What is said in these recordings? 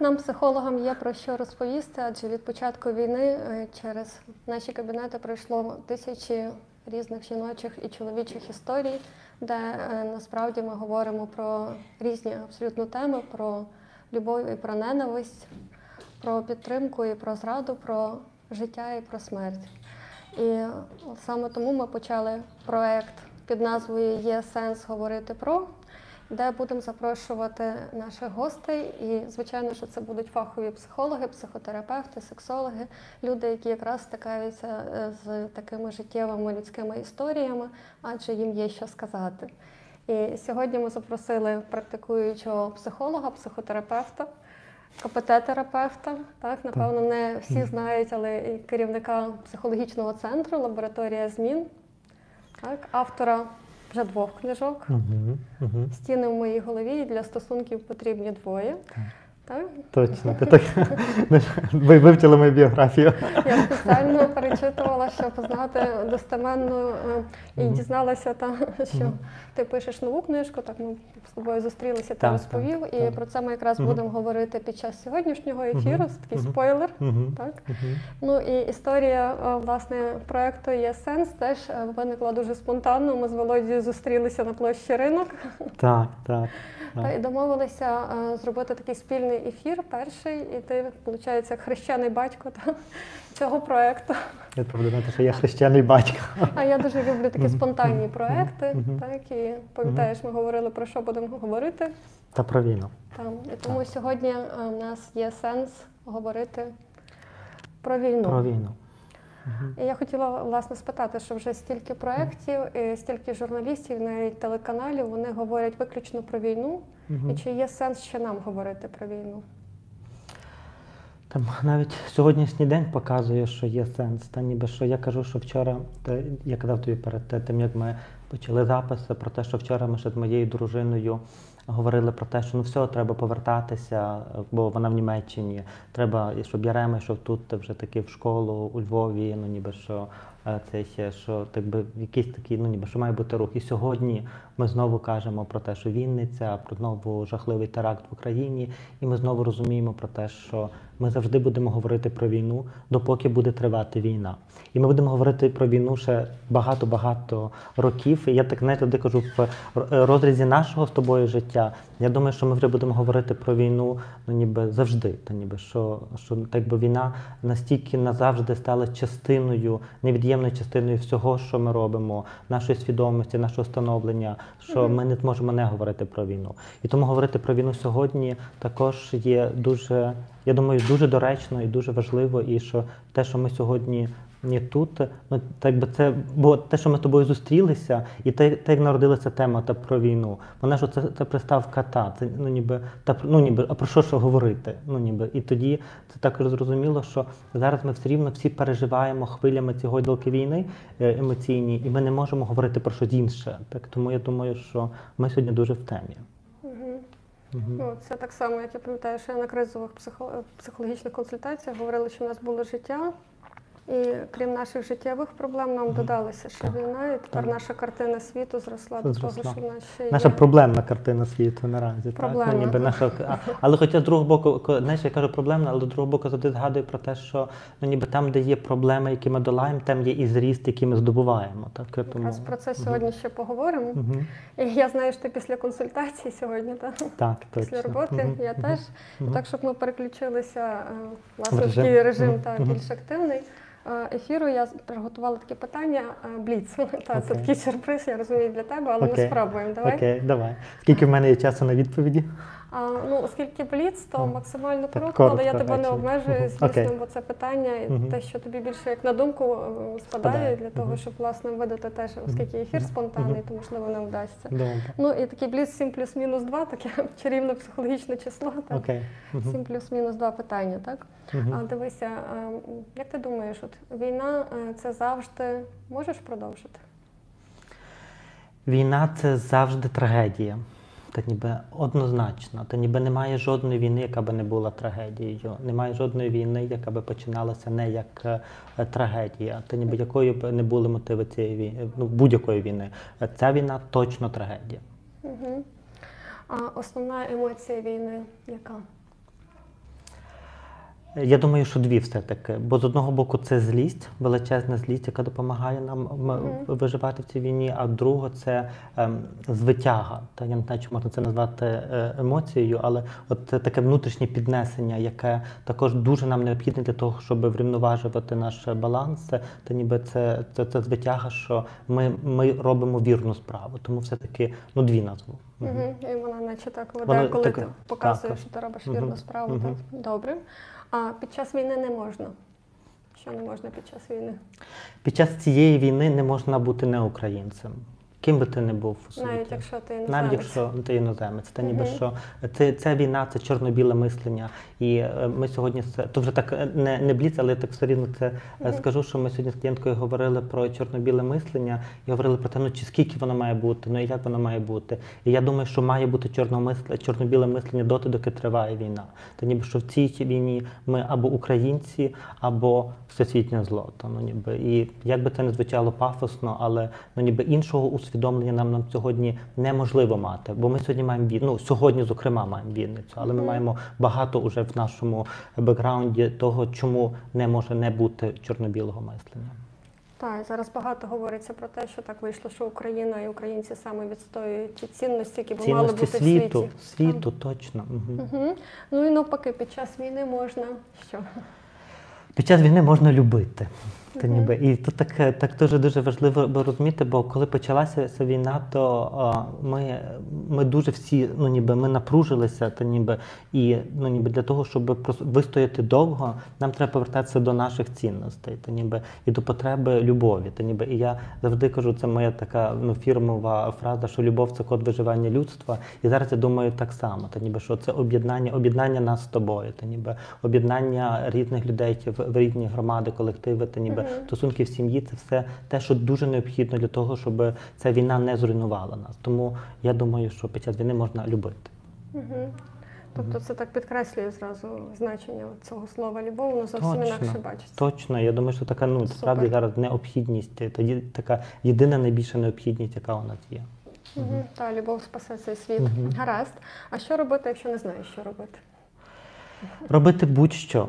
Нам, психологам, є про що розповісти, адже від початку війни через наші кабінети пройшло тисячі різних жіночих і чоловічих історій, де насправді ми говоримо про різні абсолютно теми, про любов і про ненависть, про підтримку і про зраду, про життя і про смерть. І саме тому ми почали проєкт під назвою «Є сенс говорити про», де будемо запрошувати наших гостей. І, звичайно, що це будуть фахові психологи, психотерапевти, сексологи, люди, які якраз стикаються з такими життєвими людськими історіями, адже їм є що сказати. І сьогодні ми запросили практикуючого психолога, психотерапевта, КПТ-терапевта. Так, напевно, не всі знають, але і керівника психологічного центру «Лабораторія змін», так, автора вже двох книжок. «Стіни в моїй голові» і «Для стосунків потрібні двоє». Так? Точно, ти так вивчила мою біографію. Я спеціально перечитувала, щоб знати достеменно, і дізналася, що ти пишеш нову книжку, так ми з тобою зустрілися, ти розповів, і про це ми якраз будемо говорити під час сьогоднішнього ефіру, такий спойлер. Ну і історія, власне, проєкту «Є сенс» теж виникла дуже спонтанно, ми з Володією зустрілися на площі Ринок. Так, так. І домовилися зробити такий спільний ефір, перший, і ти, виходить, як хрещений батько цього проєкту. Я повідомляю, що я хрещений батько. А я дуже люблю такі спонтанні проєкти, так, і пам'ятаєш, ми говорили, про що будемо говорити. Та про війну. І тому сьогодні у нас є сенс говорити про війну. Про війну. І я хотіла, власне, спитати, що вже стільки проєктів, стільки журналістів, навіть телеканалів, вони говорять виключно про війну. І чи є сенс ще нам говорити про війну? Там навіть сьогоднішній день показує, що є сенс. Та ніби що я кажу, що вчора, я казав тобі перед тим, як ми почали записи, про те, що вчора ми ще з моєю дружиною говорили про те, що ну все, треба повертатися, бо вона в Німеччині, треба, щоб Ярема йшов тут вже таки в школу у Львові, ну ніби що це ще, що так би якийсь такий, ну ніби що має бути рух. І сьогодні ми знову кажемо про те, що Вінниця, про знову жахливий теракт в Україні, і ми знову розуміємо про те, що ми завжди будемо говорити про війну, допоки буде тривати війна. І ми будемо говорити про війну ще багато-багато років. І я так, знаєте, де кажу, в розрізі нашого з тобою життя, я думаю, що ми вже будемо говорити про війну, ну ніби завжди, та ніби що так би війна настільки назавжди стала частиною, невід'ємною частиною всього, що ми робимо, нашої свідомості, нашого становлення, що ми не зможемо не говорити про війну. І тому говорити про війну сьогодні також є дуже, я думаю, дуже доречно і дуже важливо, і що те, що ми сьогодні не тут, ну так би це, бо те, що ми з тобою зустрілися, і те, як народилася тема про війну, вона ж це приставка та, це ну ніби та ну ніби, а про що говорити? Ну ніби, і тоді це так зрозуміло, що зараз ми все рівно всі переживаємо хвилями ці гойдалки війни емоційні, і ми не можемо говорити про щось інше. Так тому я думаю, що ми сьогодні дуже в темі. Ну, це так само, як я пам'ятаю, що я на кризових психологічних консультаціях говорила, що в нас було життя, і крім наших життєвих проблем нам додалася ще війна, і тепер наша картина світу зросла до того, що в нас ще є. Наша проблемна картина світу наразі. Проблемна. Але хоча з другого боку, знаєш, я кажу проблемна, але з другого боку завжди згадую про те, що ніби там, де є проблеми, які ми долаємо, там є і зріст, який ми здобуваємо. Якраз про це сьогодні ще поговоримо. І я знаю, що ти після консультації сьогодні, після роботи, я теж. Так, щоб ми переключилися в такий режим більш активний ефіру, я приготувала таке питання бліц. Це такий сюрприз, я розумію, для тебе, але ми спробуємо. Давай. Окей, давай. Скільки в мене є часу на відповіді? Ну, оскільки бліц, то максимально коротко, але я тебе не обмежую, звісно, бо це питання, те, що тобі більше як на думку спадає, для того, щоб, власне, видати теж, оскільки ефір спонтанний, то, можливо, не вдасться. Ну, і такий бліц 7 плюс-мінус 2, таке чарівне психологічне число, 7 плюс-мінус 2 питання, так? Дивися, як ти думаєш, от війна – це завжди… Можеш продовжити? Війна – це завжди трагедія. Та ніби однозначно, та ніби немає жодної війни, яка би не була трагедією, немає жодної війни, яка би починалася не як трагедія, та ніби якою б не були мотиви цієї війни, ну будь-якої війни. Ця війна точно трагедія. А основна емоція війни яка? Я думаю, що дві все-таки. Бо з одного боку це злість, величезна злість, яка допомагає нам виживати в цій війні, а друге це звитяга. Та я не знаю, чи можна це назвати емоцією, але от це таке внутрішнє піднесення, яке також дуже нам необхідне для того, щоб врівноважувати наш баланс. Та ніби це звитяга, що ми робимо вірну справу. Тому все-таки ну, дві назву. І вона наче так веде, коли ти показуєш, що ти робиш вірну справу. Добре. А під час війни не можна? Що не можна під час війни? Під час цієї війни не можна бути не українцем. Ким би ти не був у світі. Навіть якщо ти іноземець. Навіть якщо ти іноземець. Та ніби що це війна, це чорно-біле мислення. І ми сьогодні, то вже так не бліц, але я так все рівно це скажу, що ми сьогодні з клієнткою говорили про чорно-біле мислення і говорили про те, ну чи скільки воно має бути, ну і як воно має бути. І я думаю, що має бути чорно-біле мислення доти, доки триває війна. Та ніби що в цій війні ми або українці, або всесвітнє зло. Та, ну, ніби. І як би це не звучало пафосно, але ну, ніби іншого усвідомлення нам сьогодні неможливо мати, бо ми сьогодні маємо війну, ну, сьогодні, зокрема, маємо війницю, але ми маємо багато уже в нашому бекграунді того, чому не може не бути чорно-білого мислення. Так, зараз багато говориться про те, що так вийшло, що Україна і українці саме відстоюють ті цінності, які б мали бути в світі. Цінності світу, точно. Ну і навпаки, під час війни можна що? Під час війни можна любити. І тут так дуже-дуже важливо розуміти, бо коли почалася ця війна, то ми дуже всі, ну ніби, ми напружилися, та ніби, і ну ніби для того, щоб вистояти довго, нам треба повертатися до наших цінностей, та ніби, і до потреби любові, та ніби. І я завжди кажу, це моя така, ну, фірмова фраза, що любов – це код виживання людства, і зараз я думаю так само, та ніби, що це об'єднання нас з тобою, та ніби, об'єднання різних людей в різні громади, колективи, та ніби. Стосунки в сім'ї – це все те, що дуже необхідно для того, щоб ця війна не зруйнувала нас. Тому я думаю, що під час війни можна любити. Тобто це так підкреслює зразу значення цього слова «любов», воно зовсім інакше бачиться. Точно. Я думаю, що така, ну, справді зараз необхідність, тоді така єдина найбільша необхідність, яка у нас є. Та, любов спасе цей світ. Гаразд. А що робити, якщо не знаєш, що робити? Робити будь-що.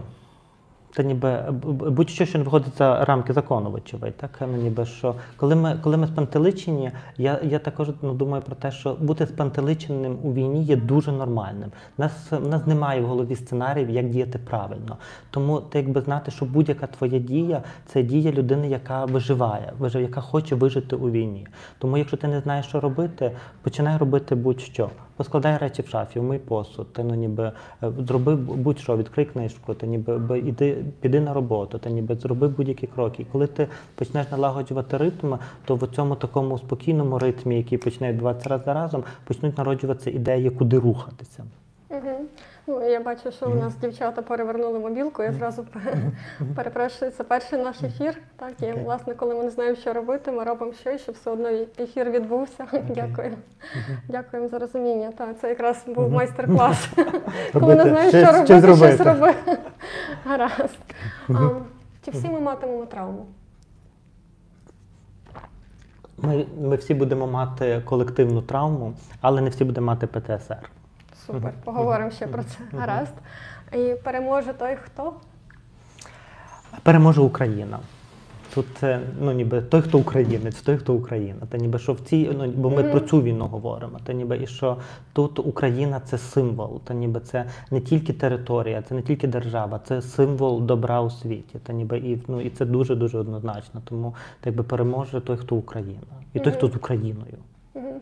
Та ніби будь-що, що не виходить за рамки закону, вочевидь, так? Ну, ніби, що коли ми спантеличені, я також, ну, думаю про те, що бути спантеличеним у війні є дуже нормальним. У нас немає в голові сценаріїв, як діяти правильно. Тому ти якби знати, що будь-яка твоя дія – це дія людини, яка виживає, яка хоче вижити у війні. Тому якщо ти не знаєш, що робити, починай робити будь-що. Поскладай речі в шафі, вмий посуд, ти, ну, ніби, зроби будь-що, відкрий книжку, ти, ніби, піди на роботу, ти, ніби, зроби будь-які кроки. І коли ти почнеш налагоджувати ритм, то в цьому такому спокійному ритмі, який почне відбуватися раз за разом, почнуть народжуватися ідеї, куди рухатися. Ну, я бачу, що у нас дівчата перевернули мобілку, я зразу перепрошую, це перший наш ефір. Так, і, власне, коли ми не знаємо, що робити, ми робимо щось, щоб все одно ефір відбувся. Дякую. Дякуємо за розуміння. Так, це якраз був майстер-клас. Коли не знаєш, що робити, щось роби. Гаразд. Чи всі ми матимемо травму? Ми всі будемо мати колективну травму, але не всі будемо мати ПТСР. Супер, поговоримо ще про це. Гаразд. І переможе той, хто? Переможе Україна. Тут, ну, ніби, той, хто українець, той, хто Україна. Та ніби, що в цій, ну, бо ми про цю війну говоримо. Та ніби, і що тут Україна – це символ. Та ніби, це не тільки територія, це не тільки держава, це символ добра у світі. Та ніби, і, ну, і це дуже-дуже однозначно. Тому, так би, переможе той, хто Україна. І той, хто з Україною.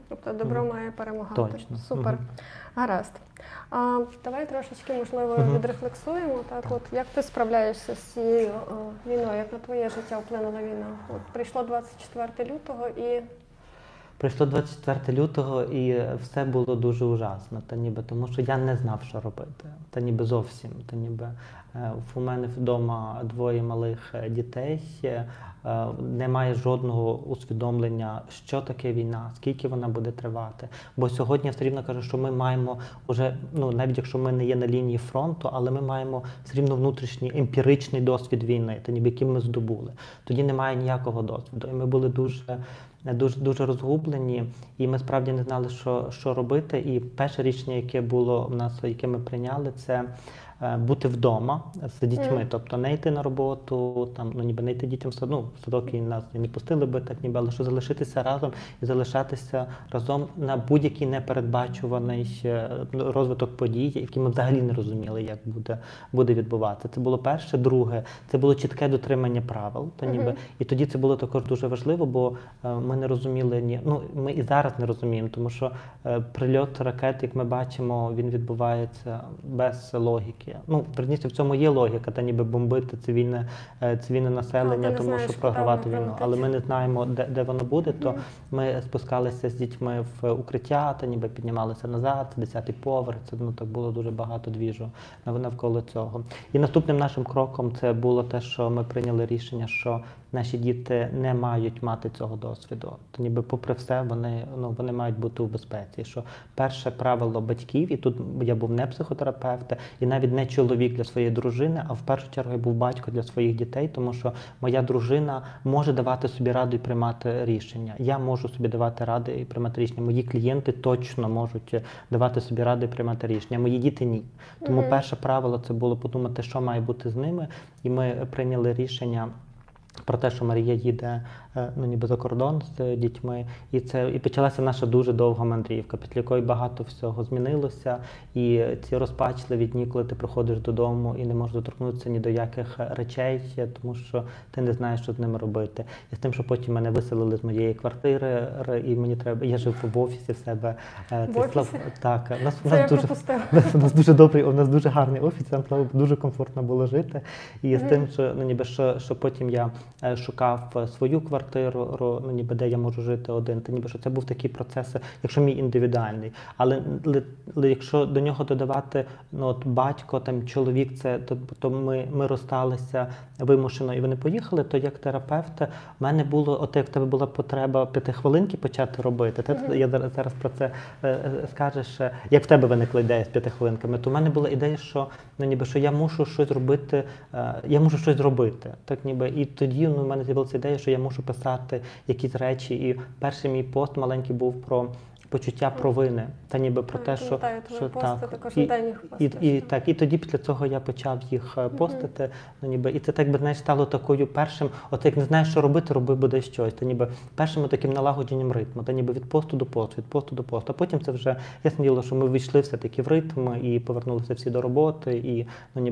Тобто добро має перемагати. Точно. Супер. Гаразд. Давай трошечки, можливо, відрефлексуємо. Так, от, як ти справляєшся з цією війною, як на твоє життя вплинула війна? От, прийшло 24 лютого і... Прийшло 24 лютого і все було дуже ужасно, та ніби, тому що я не знав, що робити, та ніби зовсім, та ніби. У мене вдома двоє малих дітей, немає жодного усвідомлення, що таке війна, скільки вона буде тривати. Бо сьогодні я все рівно кажу, що ми маємо вже, ну, навіть якщо ми не є на лінії фронту, але ми маємо все рівно внутрішній емпіричний досвід війни, та ніби, який ми здобули. Тоді немає ніякого досвіду. І ми були дуже дуже розгублені, і ми справді не знали, що робити. І перше рішення, яке було в нас, яке ми прийняли, це бути вдома з дітьми, тобто не йти на роботу, там, ну, ніби не йти дітям в садок, і нас не пустили би так, ніби, але що залишитися разом і залишатися разом на будь-який непередбачуваний розвиток подій, які ми взагалі не розуміли, як буде відбуватися. Це було перше. Друге, це було чітке дотримання правил. То, ніби, і тоді це було також дуже важливо, бо ми не розуміли, ми і зараз не розуміємо, тому що прильот ракет, як ми бачимо, він відбувається без логіки. Ну, принципі, в цьому є логіка, та ніби бомбити цивільне населення, тому що програвати війну. Але ми не знаємо, де воно буде, то ми спускалися з дітьми в укриття, та ніби піднімалися назад, 10-й поверх, це, так було дуже багато двіжу навколо цього. І наступним нашим кроком це було те, що ми прийняли рішення, що наші діти не мають мати цього досвіду. То, ніби, попри все, вони мають бути у безпеці. Що перше правило батьків, і тут я був не психотерапевт, і навіть не чоловік для своєї дружини, а в першу чергу я був батько для своїх дітей, тому що моя дружина може давати собі раду і приймати рішення. Я можу собі давати раду і приймати рішення. Мої клієнти точно можуть давати собі раду і приймати рішення. Мої діти – ні. Тому перше правило – це було подумати, що має бути з ними. І ми прийняли рішення про те, що Марія їде ніби за кордон з дітьми. І почалася наша дуже довга мандрівка, після якої багато всього змінилося. І ці розпачливі дні, коли ти приходиш додому і не можеш доторкнутися ні до яких речей, тому що ти не знаєш, що з ними робити. І з тим, що потім мене виселили з моєї квартири, і мені треба... Я жив в офісі в себе. В офісі? Так. У нас дуже гарний офіс, нам дуже комфортно було жити. І з тим, що потім я шукав свою квартиру, де я можу жити один. Це був такий процес, якщо мій індивідуальний. Але якщо до нього додавати батько, чоловік, то ми розсталися вимушено і вони поїхали, то як терапевт, в мене було, як в тебе була потреба 5 хвилинки почати робити. Я зараз про це скажеш, як в тебе виникла ідея з 5 хвилинками, то в мене була ідея, що я мушу щось робити. І тоді в мене з'явилася ідея, що я мушу писати якісь речі. І перший мій пост маленький був про почуття провини, про те, що... І тоді після цього я почав їх постити. І це стало такою першим, як не знаєш, що робити, роби буде щось. Першим таким налагодженням ритму, від посту до посту, від посту до посту. А потім це вже, ясне діло, що ми ввійшли все-таки в ритм і повернулися всі до роботи, і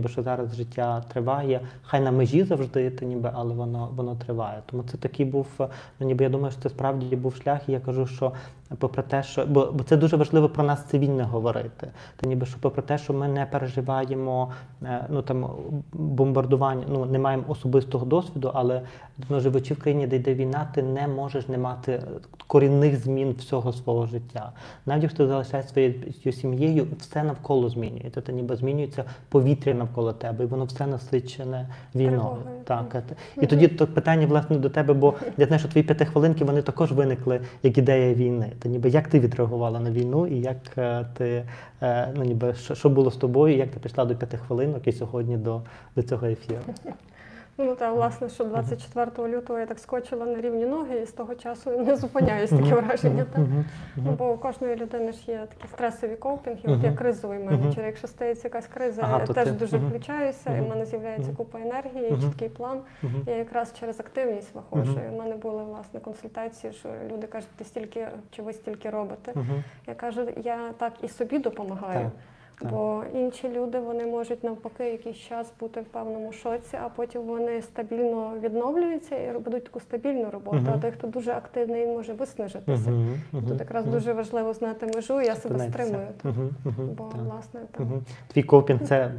що зараз життя триває. Хай на межі завжди, але воно триває. Тому це такий був, я думаю, що це справді був шлях, і я кажу, що попри те, що, бо це дуже важливо про нас цивільно говорити, що попри те, що ми не переживаємо бомбардування, не маємо особистого досвіду, але живучи в країні, де йде війна, ти не можеш не мати корінних змін всього свого життя. Навіть якщо ти залишаєшся своєю сім'єю, все навколо змінюється, змінюється повітря навколо тебе, і воно все насичене війною. І тоді питання, власне, до тебе, бо я знаю, що твої 5 хвилинки, вони також виникли як ідея війни. Як ти відреагувала на війну і що було з тобою, як ти прийшла до 5 хвилинок і сьогодні до цього ефіру? Ну так, власне, що 24 лютого я так скочила на рівні ноги і з того часу не зупиняюсь, такі враження. Бо у кожної людини ж є такі стресові копінги, от я кризую менеджер, якщо стається якась криза, я теж дуже включаюся, і в мене з'являється купа енергії, чіткий план, я якраз через активність виходжу. І в мене були, власне, консультації, що люди кажуть, ти стільки, чи ви стільки робите. Я кажу, я так і собі допомагаю. Бо інші люди, вони можуть навпаки якийсь час бути в певному шоці, а потім вони стабільно відновлюються і ведуть таку стабільну роботу. А той, хто дуже активний, він може виснажитися. Тут якраз дуже важливо знати межу, і я себе стримую. Твій копінг – це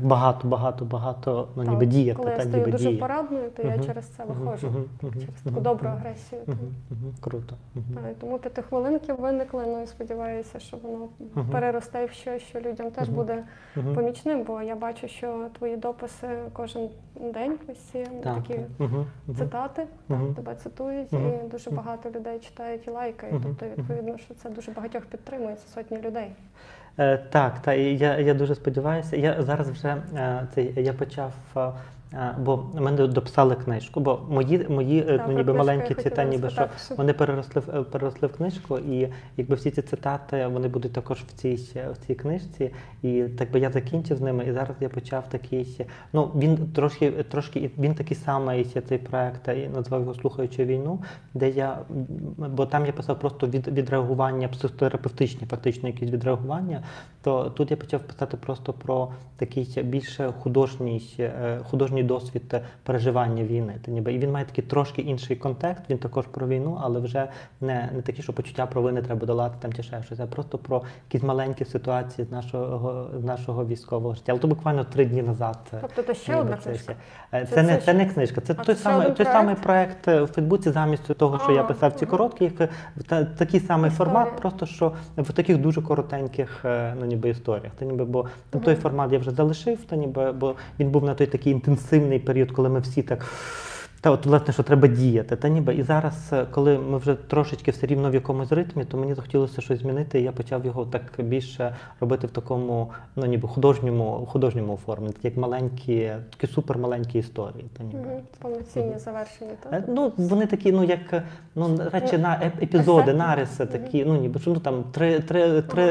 багато діяти. Коли я стаю дуже порадною, то я через це виходжу, через таку добру агресію. Круто. Тому 5 хвилинки виникли, і сподіваюся, що воно переросте в щось, що людям теж буде помічним, бо я бачу, що твої дописи кожен день, усі такі цитати, тебе цитують, і дуже багато людей читають і лайкають, тобто відповідно, що це дуже багатьох підтримується, сотні людей. Так, я дуже сподіваюся. Я зараз вже я почав Бо мене дописали книжку, бо мої маленькі ціта, ніби що вони переросли в книжку, і якби всі ці цитати вони будуть також в цій книжці. І так би я закінчив з ними. І зараз я почав такий. Ну він трошки він такий самий цей проект, і назвав його «Слухаючи війну», де я бо там я писав просто відреагування, психотерапевтичні, фактично якісь відреагування. То тут я почав писати просто про такий більше художній досвід переживання війни. І він має такий трошки інший контекст, він також про війну, але вже не такі, що почуття провини треба долати там чи ще щось, а просто про якісь маленькі ситуації з нашого військового життя. Але то буквально 3 дні назад. Тобто це ще одна книжка? Це не книжка, це той самий проект в Фейсбуці, замість того, що я писав ці короткі, такий самий формат, просто що в таких дуже коротеньких історіях. Бо той формат я вже залишив, бо він був на той такий інтенсивний період, коли ми всі так, та от власне, що треба діяти. І зараз, коли ми вже трошечки все рівно в якомусь ритмі, то мені захотілося щось змінити, і я почав його так більше робити в такому, художньому оформленні, як маленькі, такі супермаленькі історії. Повноцінні завершення, так? Ну, вони такі, радше на епізоди, нариси такі, що там 3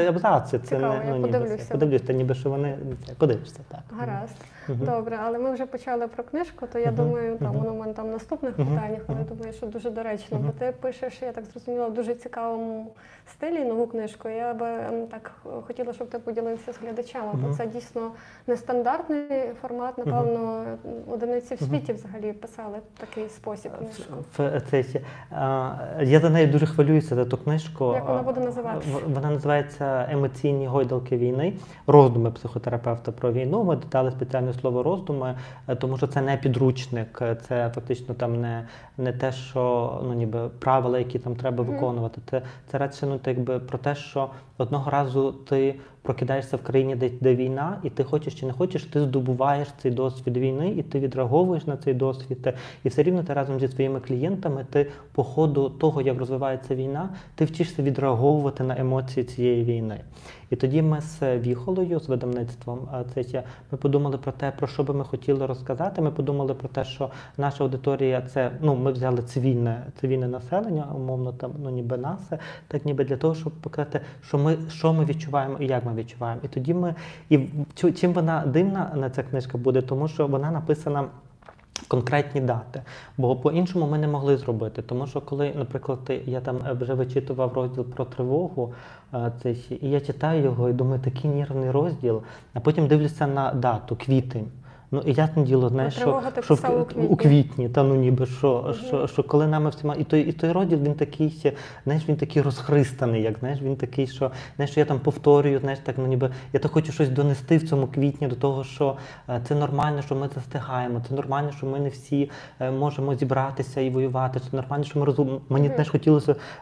абзаци. Цікаво, я подивлюся. Подивлюся, що вони, подивишся, так. Гаразд. Добре, але ми вже почали про книжку, то я думаю, воно в мене там в наступних питаннях, але думаю, що дуже доречно, бо ти пишеш, я так зрозуміла, в дуже цікавому стилі нову книжку. Я би так хотіла, щоб ти поділився з глядачами, бо це дійсно нестандартний формат, напевно, одиниці в світі взагалі писали в такий спосіб книжку. Я за нею дуже хвилююся, за ту книжку. Як вона буде називатися? Вона називається «Емоційні гойдалки війни. Роздуми психотерапевта про війну». Ми додали спеціальне слово «роздуми», тому що це не підручник, це фактично там не те, що правила, які там треба виконувати. Це радше про те, що одного разу ти прокидаєшся в країні, де війна, і ти хочеш чи не хочеш, ти здобуваєш цей досвід війни, і ти відреаговуєш на цей досвід. І все рівно ти разом зі своїми клієнтами, ти по ходу того, як розвивається війна, ти вчишся відреаговувати на емоції цієї війни. І тоді ми з Віхолою, з видавництвом, ми подумали про те, про що би ми хотіли розказати. Ми подумали про те, що наша аудиторія – це, ми взяли цивільне населення, умовно, нас, для того, щоб показати, що ми відчуваємо і як ми відчуваємо. І тоді чим вона дивна, ця книжка, буде, тому що вона написана конкретні дати, бо по-іншому ми не могли зробити, тому що коли, наприклад, я там вже вичитував розділ про тривогу, і я читаю його і думаю, такий нервний розділ, а потім дивлюся на дату, квітень. Ну і ясне діло, що у квітні, що коли нами всіма, і той розділ, він такий, він такий розхристаний, він такий, що я там повторюю, я так хочу щось донести в цьому квітні до того, що це нормально, що ми застигаємо, це нормально, що ми не всі можемо зібратися і воювати, це нормально, що ми розуміємо.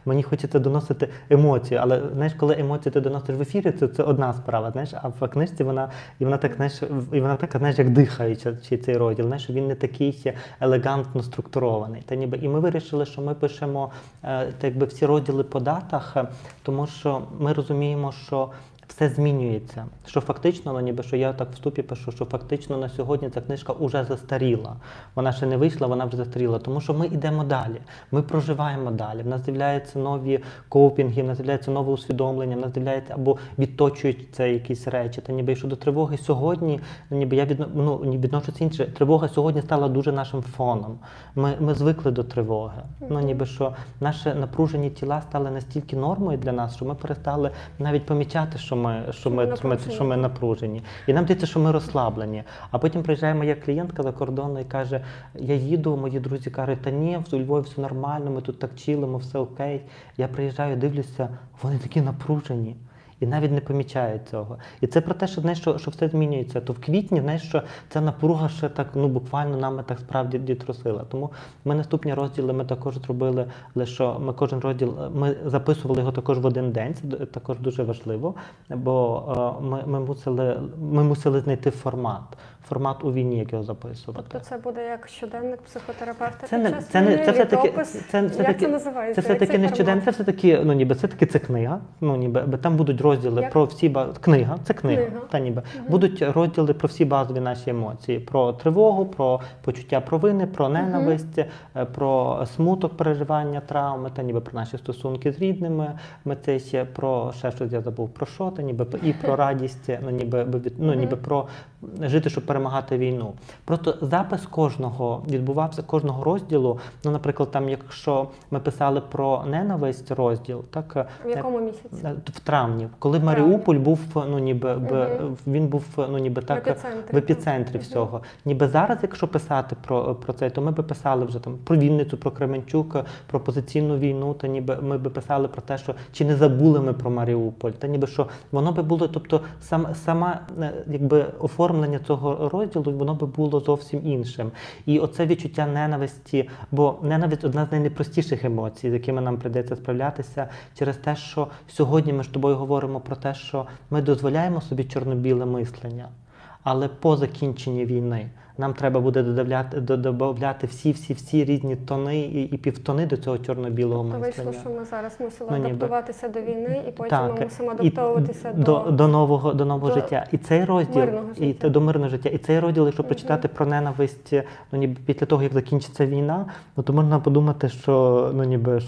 Мені хочеться доносити емоції, але коли емоції ти доносиш в ефірі, це одна справа, а в книжці вона така, як дихає. Чи цей розділ, що він не такий елегантно структурований. І ми вирішили, що ми пишемо всі розділи по датах, тому що ми розуміємо, що все змінюється, що фактично, я так в вступі пишу, що фактично на сьогодні ця книжка вже застаріла. Вона ще не вийшла, вона вже застаріла, тому що ми йдемо далі, ми проживаємо далі, в нас з'являються нові копінги, в нас з'являється нове усвідомлення, в нас з'являється або відточуються якісь речі. І щодо тривоги сьогодні, я відношуся інше, тривога сьогодні стала дуже нашим фоном. Ми звикли до тривоги, наші напружені тіла стали настільки нормою для нас, що ми перестали навіть помічати, що ми напружені. І нам здається, що ми розслаблені. А потім приїжджає моя клієнтка за кордону і каже, я їду, мої друзі кажуть, та ні, у Львові все нормально, ми тут так чилимо, все окей. Я приїжджаю, дивлюся, вони такі напружені. І навіть не помічають цього. І це про те, що все змінюється. То в квітні ця напруга ще так, буквально нами так справді дітрусила. Тому ми наступні розділи ми також зробили, що ми кожен розділ, ми записували його також в один день, це також дуже важливо, бо ми мусили знайти формат. формат у війні, як його записувати. Тобто це буде як щоденник психотерапевта? Це все-таки це книга, там будуть розділи про всі будуть розділи про всі базові наші емоції, про тривогу, про почуття провини, про ненависть, про смуток, переживання травми, про наші стосунки з рідними, про ще щось я забув, про що, і про радість, про жити, щоб перемагати війну. Просто запис кожного відбувався, кожного розділу. Ну, наприклад, там, якщо ми писали про ненависть розділ, так, в якому місяці? В травні, коли Маріуполь був, він був, так, в епіцентрі всього. Зараз, якщо писати про це, то ми б писали вже там про Вінницю, про Кременчук, про позиційну війну, та ми б писали про те, що чи не забули ми про Маріуполь, та що воно би було, тобто саме оформлення цього розділу, воно би було зовсім іншим. І оце відчуття ненависті, бо ненависть – одна з найпростіших емоцій, з якими нам прийдеться справлятися, через те, що сьогодні ми з тобою говоримо про те, що ми дозволяємо собі чорно-біле мислення, але по закінченні війни нам треба буде додавати всі-всі-всі різні тони і півтони до цього чорно-білого мислення. Тобто вийшло, що ми зараз мусили адаптуватися до війни, і потім ми мусимо адаптуватися до нового життя. І цей розділ, до мирного життя. І цей розділ, якщо прочитати про ненависть після того, як закінчиться війна, то можна подумати, що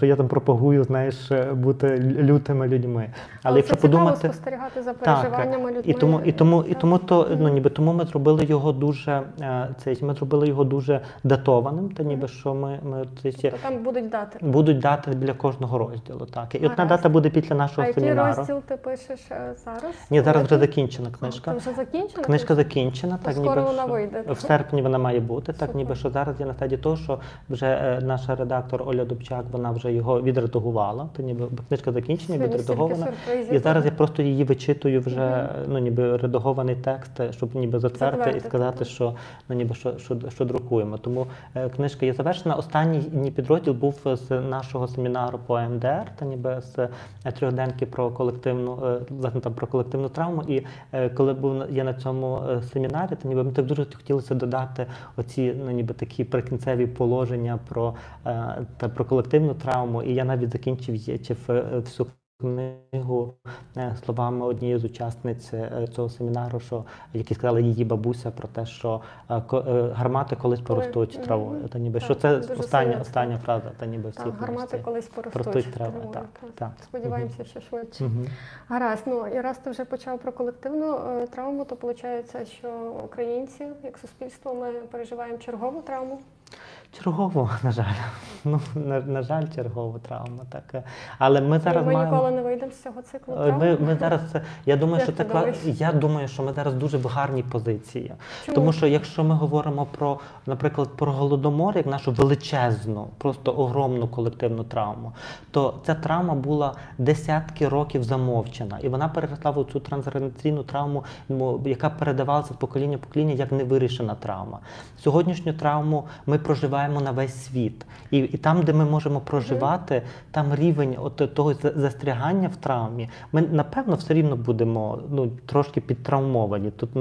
я там пропагую, знаєш, бути лютими людьми. Але це цікаво спостерігати за переживаннями людьми. І тому ми зробили його дуже... Ми зробили його дуже датованим, тобто там будуть дати? Будуть дати для кожного розділу, так. І одна дата буде після нашого семінару. А який розділ ти пишеш зараз? Ні, зараз вже закінчена книжка. Вже закінчена? Книжка закінчена. То скоро вона вийде? В серпні вона має бути, так, ніби що зараз я на стадії того, що вже наша редактор Оля Дубчак, вона вже його відредагувала, книжка закінчена, відредагована. І зараз я просто її вичитую вже, редагований текст, щоб затвердити і сказати, що друкуємо. Тому книжка є завершена. Останній підрозділ був з нашого семінару по EMDR, з трьохденки про колективну травму. І коли був я на цьому семінарі, ми так дуже хотілося додати оці такі прикінцеві положення про колективну травму. І я навіть закінчив всю книгу словами однієї з учасниць цього семінару, які сказала її бабуся про те, що гармати колись поростуть травою. Це остання фраза. Гармати колись поростуть травою. Сподіваємося, що швидше. Гаразд. І раз ти вже почав про колективну травму, то виходить, що українці, як суспільство, ми переживаємо чергову травму. Чергову, на жаль. На жаль, чергову травму. Але ми зараз маємо... Ми ніколи не вийдемо з цього циклу травм? Я думаю, що ми зараз дуже в гарній позиції. Тому що якщо ми говоримо про, наприклад, про Голодомор, як нашу величезну, просто огромну колективну травму, то ця травма була десятки років замовчена. І вона переросла в цю трансгенераційну травму, яка передавалася з покоління в покоління як невирішена травма. Сьогоднішню травму ми проживаємо на весь світ. І там, де ми можемо проживати, там рівень того застрягання в травмі, ми, напевно, все рівно будемо трошки підтравмовані. Тут,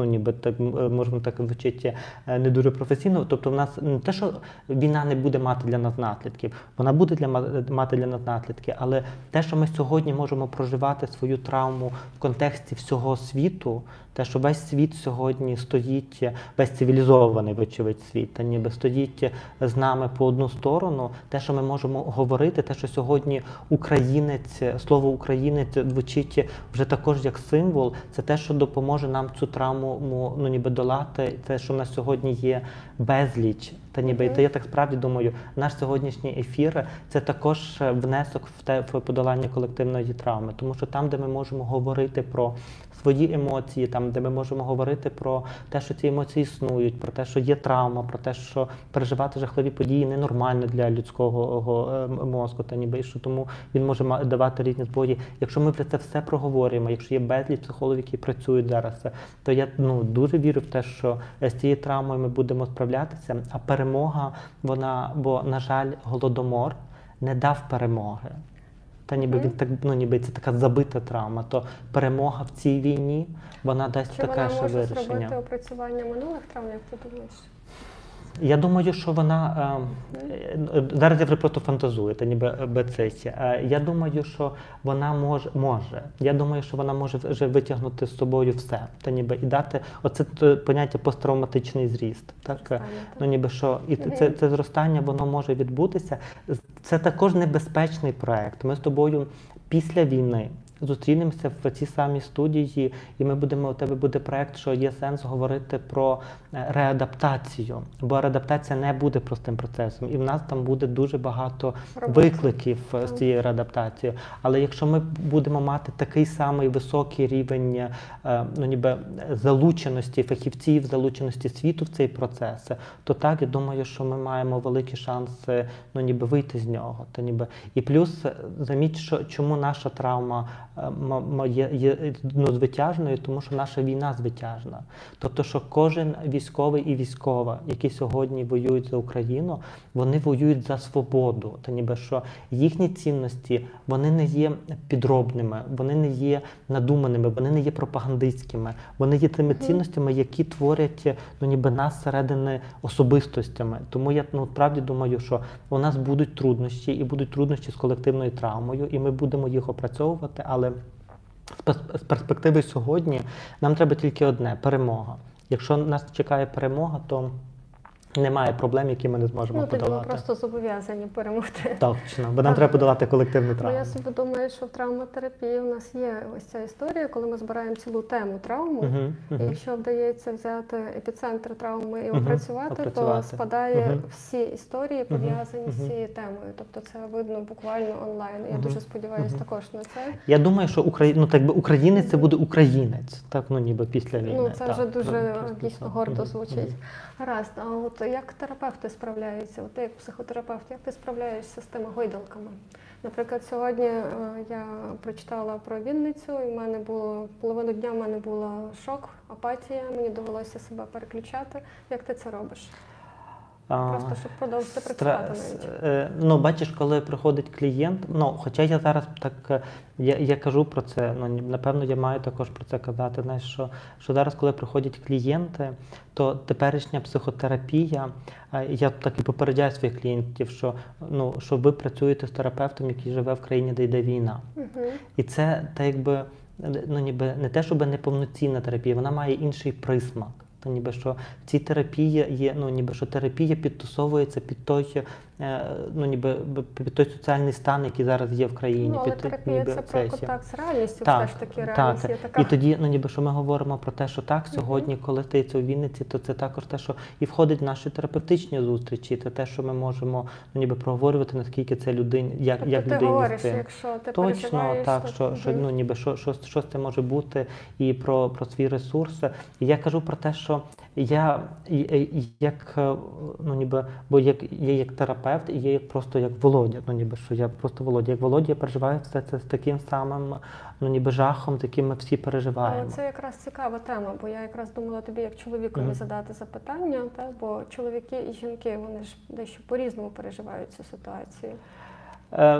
можемо так вивчити не дуже професійно. Тобто в нас не те, що війна не буде мати для нас наслідків, вона буде мати для нас наслідки, але те, що ми сьогодні можемо проживати свою травму в контексті всього світу, те, що весь світ сьогодні стоїть, весь цивілізований, вочевидь, світ, стоїть з нами по одну сторону, те, що ми можемо говорити, те, що сьогодні українець, слово українець звучить вже також як символ, це те, що допоможе нам цю травму долати, те, що в нас сьогодні є безліч. Я так справді думаю, наш сьогоднішній ефір – це також внесок в подолання колективної травми. Тому що там, де ми можемо говорити про свої емоції, там, де ми можемо говорити про те, що ці емоції існують, про те, що є травма, про те, що переживати жахливі події ненормально для людського мозку, і що тому він може давати різні збої. Якщо ми про це все проговоримо, якщо є безліч психологів, які працюють зараз, то я дуже вірю в те, що з цією травмою ми будемо справлятися, а перемога, бо, на жаль, Голодомор не дав перемоги. та ніби він так, ну ніби це така забита травма, то перемога в цій війні, вона дасть таке ще вирішення. Чи вона може зробити опрацювання минулих травм, як ти думаєш? Я думаю, що вона, зараз я просто фантазую, та ніби бецесі, я думаю, що вона може, я думаю, що вона може вже витягнути з собою все, та ніби і дати, оце поняття посттравматичний зріст, так, ну ніби що, і це зростання, воно може відбутися, це також небезпечний проект, ми з тобою після війни зустрінемося в цій самій студії, і ми будемо, у тебе буде проєкт, що є сенс говорити про реадаптацію. Бо реадаптація не буде простим процесом. І в нас там буде дуже багато викликів з цією реадаптацією. Але якщо ми будемо мати такий самий високий рівень, ну, ніби залученості фахівців, залученості світу в цей процес, то так, я думаю, що ми маємо великі шанси, ну, ніби вийти з нього. Та, ніби. І плюс, заміть, що, чому наша травма є звитяжною, тому що наша війна звитяжна. Тобто, що кожен військовий і військова, які сьогодні воюють за Україну, вони воюють за свободу. Та ніби що їхні цінності, вони не є підробними, вони не є надуманими, вони не є пропагандистськими. Вони є тими цінностями, які творять, ну, ніби нас зсередини особистостями. Тому я, ну, справді думаю, що у нас будуть труднощі, і будуть труднощі з колективною травмою, і ми будемо їх опрацьовувати. Але з перспективи сьогодні нам треба тільки одне – перемога. Якщо нас чекає перемога, то немає проблем, які ми не зможемо подолати. Ми просто зобов'язані перемогти. Точно, бо нам треба подолати колективну травму. Я собі думаю, що в травматерапії у нас є ось ця історія, коли ми збираємо цілу тему травми, і якщо вдається взяти епіцентр травми і опрацювати, то спадає всі історії, пов'язані з цією темою. Тобто це видно буквально онлайн. Я дуже сподіваюся також на це. Я думаю, що українець – це буде українець, так, ну ніби після війни. Ну, це вже дуже дійсно гордо звучить. Гаразд. А от як терапевти справляються, ти як психотерапевт, як ти справляєшся з тими гойдалками? Наприклад, сьогодні я прочитала про Вінницю, і в мене було половину дня, в мене був шок, апатія, мені довелося себе переключати. Як ти це робиш? Просто, щоб продовжити працювати навіть. Ну, бачиш, коли приходить клієнт, ну, хоча я зараз так, я кажу про це, ну, напевно, я маю також про це казати, знаєш, що зараз, коли приходять клієнти, то теперішня психотерапія, я так і попереджаю своїх клієнтів, що, ну, що ви працюєте з терапевтом, який живе в країні, де йде війна. І це, так якби, ну, ніби не те, щоб неповноцінна терапія, вона має інший присмак. Та ніби що в цій терапії є, ну ніби що терапія підтасовується під той, ну ніби під той соціальний стан, який зараз є в країні. Ну, але під, терапія ніби, це про контакт з реальністю, так, все ж таки реальність так. Є така. І тоді, ну ніби що ми говоримо про те, що так сьогодні, коли стається у Вінниці, то це також те, що і входить в наші терапевтичні зустрічі, це те, що ми можемо, ну ніби проговорювати, наскільки це людині, як людині. Ти говориш, якщо ти точно так, що ну ніби що це може бути, і про свій ресурс. І я кажу про те, що я як, ну ніби, бо я як терапевт, і я просто як Володя, ну ніби що я просто Володя, як Володя, я переживаю все це з таким самим, ну ніби жахом, таким ми всі переживаємо. Але це якраз цікава тема, бо я якраз думала тобі як чоловікові задати запитання, та, бо чоловіки і жінки, вони ж дещо по-різному переживають цю ситуацію.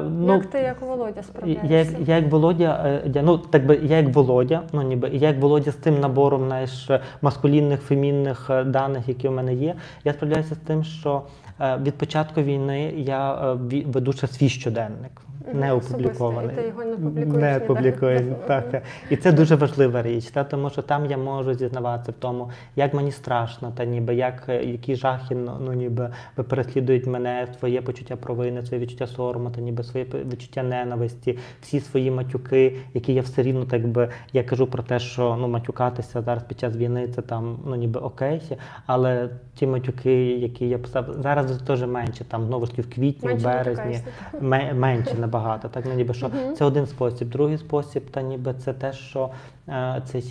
Ну, як ти, як Володя, справляєшся? Я як Володя, ну так би я як Володя, ну ніби я як Володя з тим набором, знаєш, маскулінних, фемінних даних, які в мене є. Я справляюся з тим, що від початку війни я веду свій щоденник. Не опублікований. Ти його не публікуєш. Так. І це дуже важлива річ, та, тому що там я можу зізнаватися в тому, як мені страшно, та ніби які жахи, ну ніби переслідують мене, своє почуття провини, своє відчуття сорому, та ніби своє відчуття ненависті, всі свої матюки, які я все рівно так би я кажу про те, що ну матюкатися зараз під час війни це там ну ніби окей, але ті матюки, які я писав, зараз теж менше, там знову ж таки в квітні, в березні, менше набагато. Так, ну, ніби, що це один спосіб. Другий спосіб, та ніби це те, що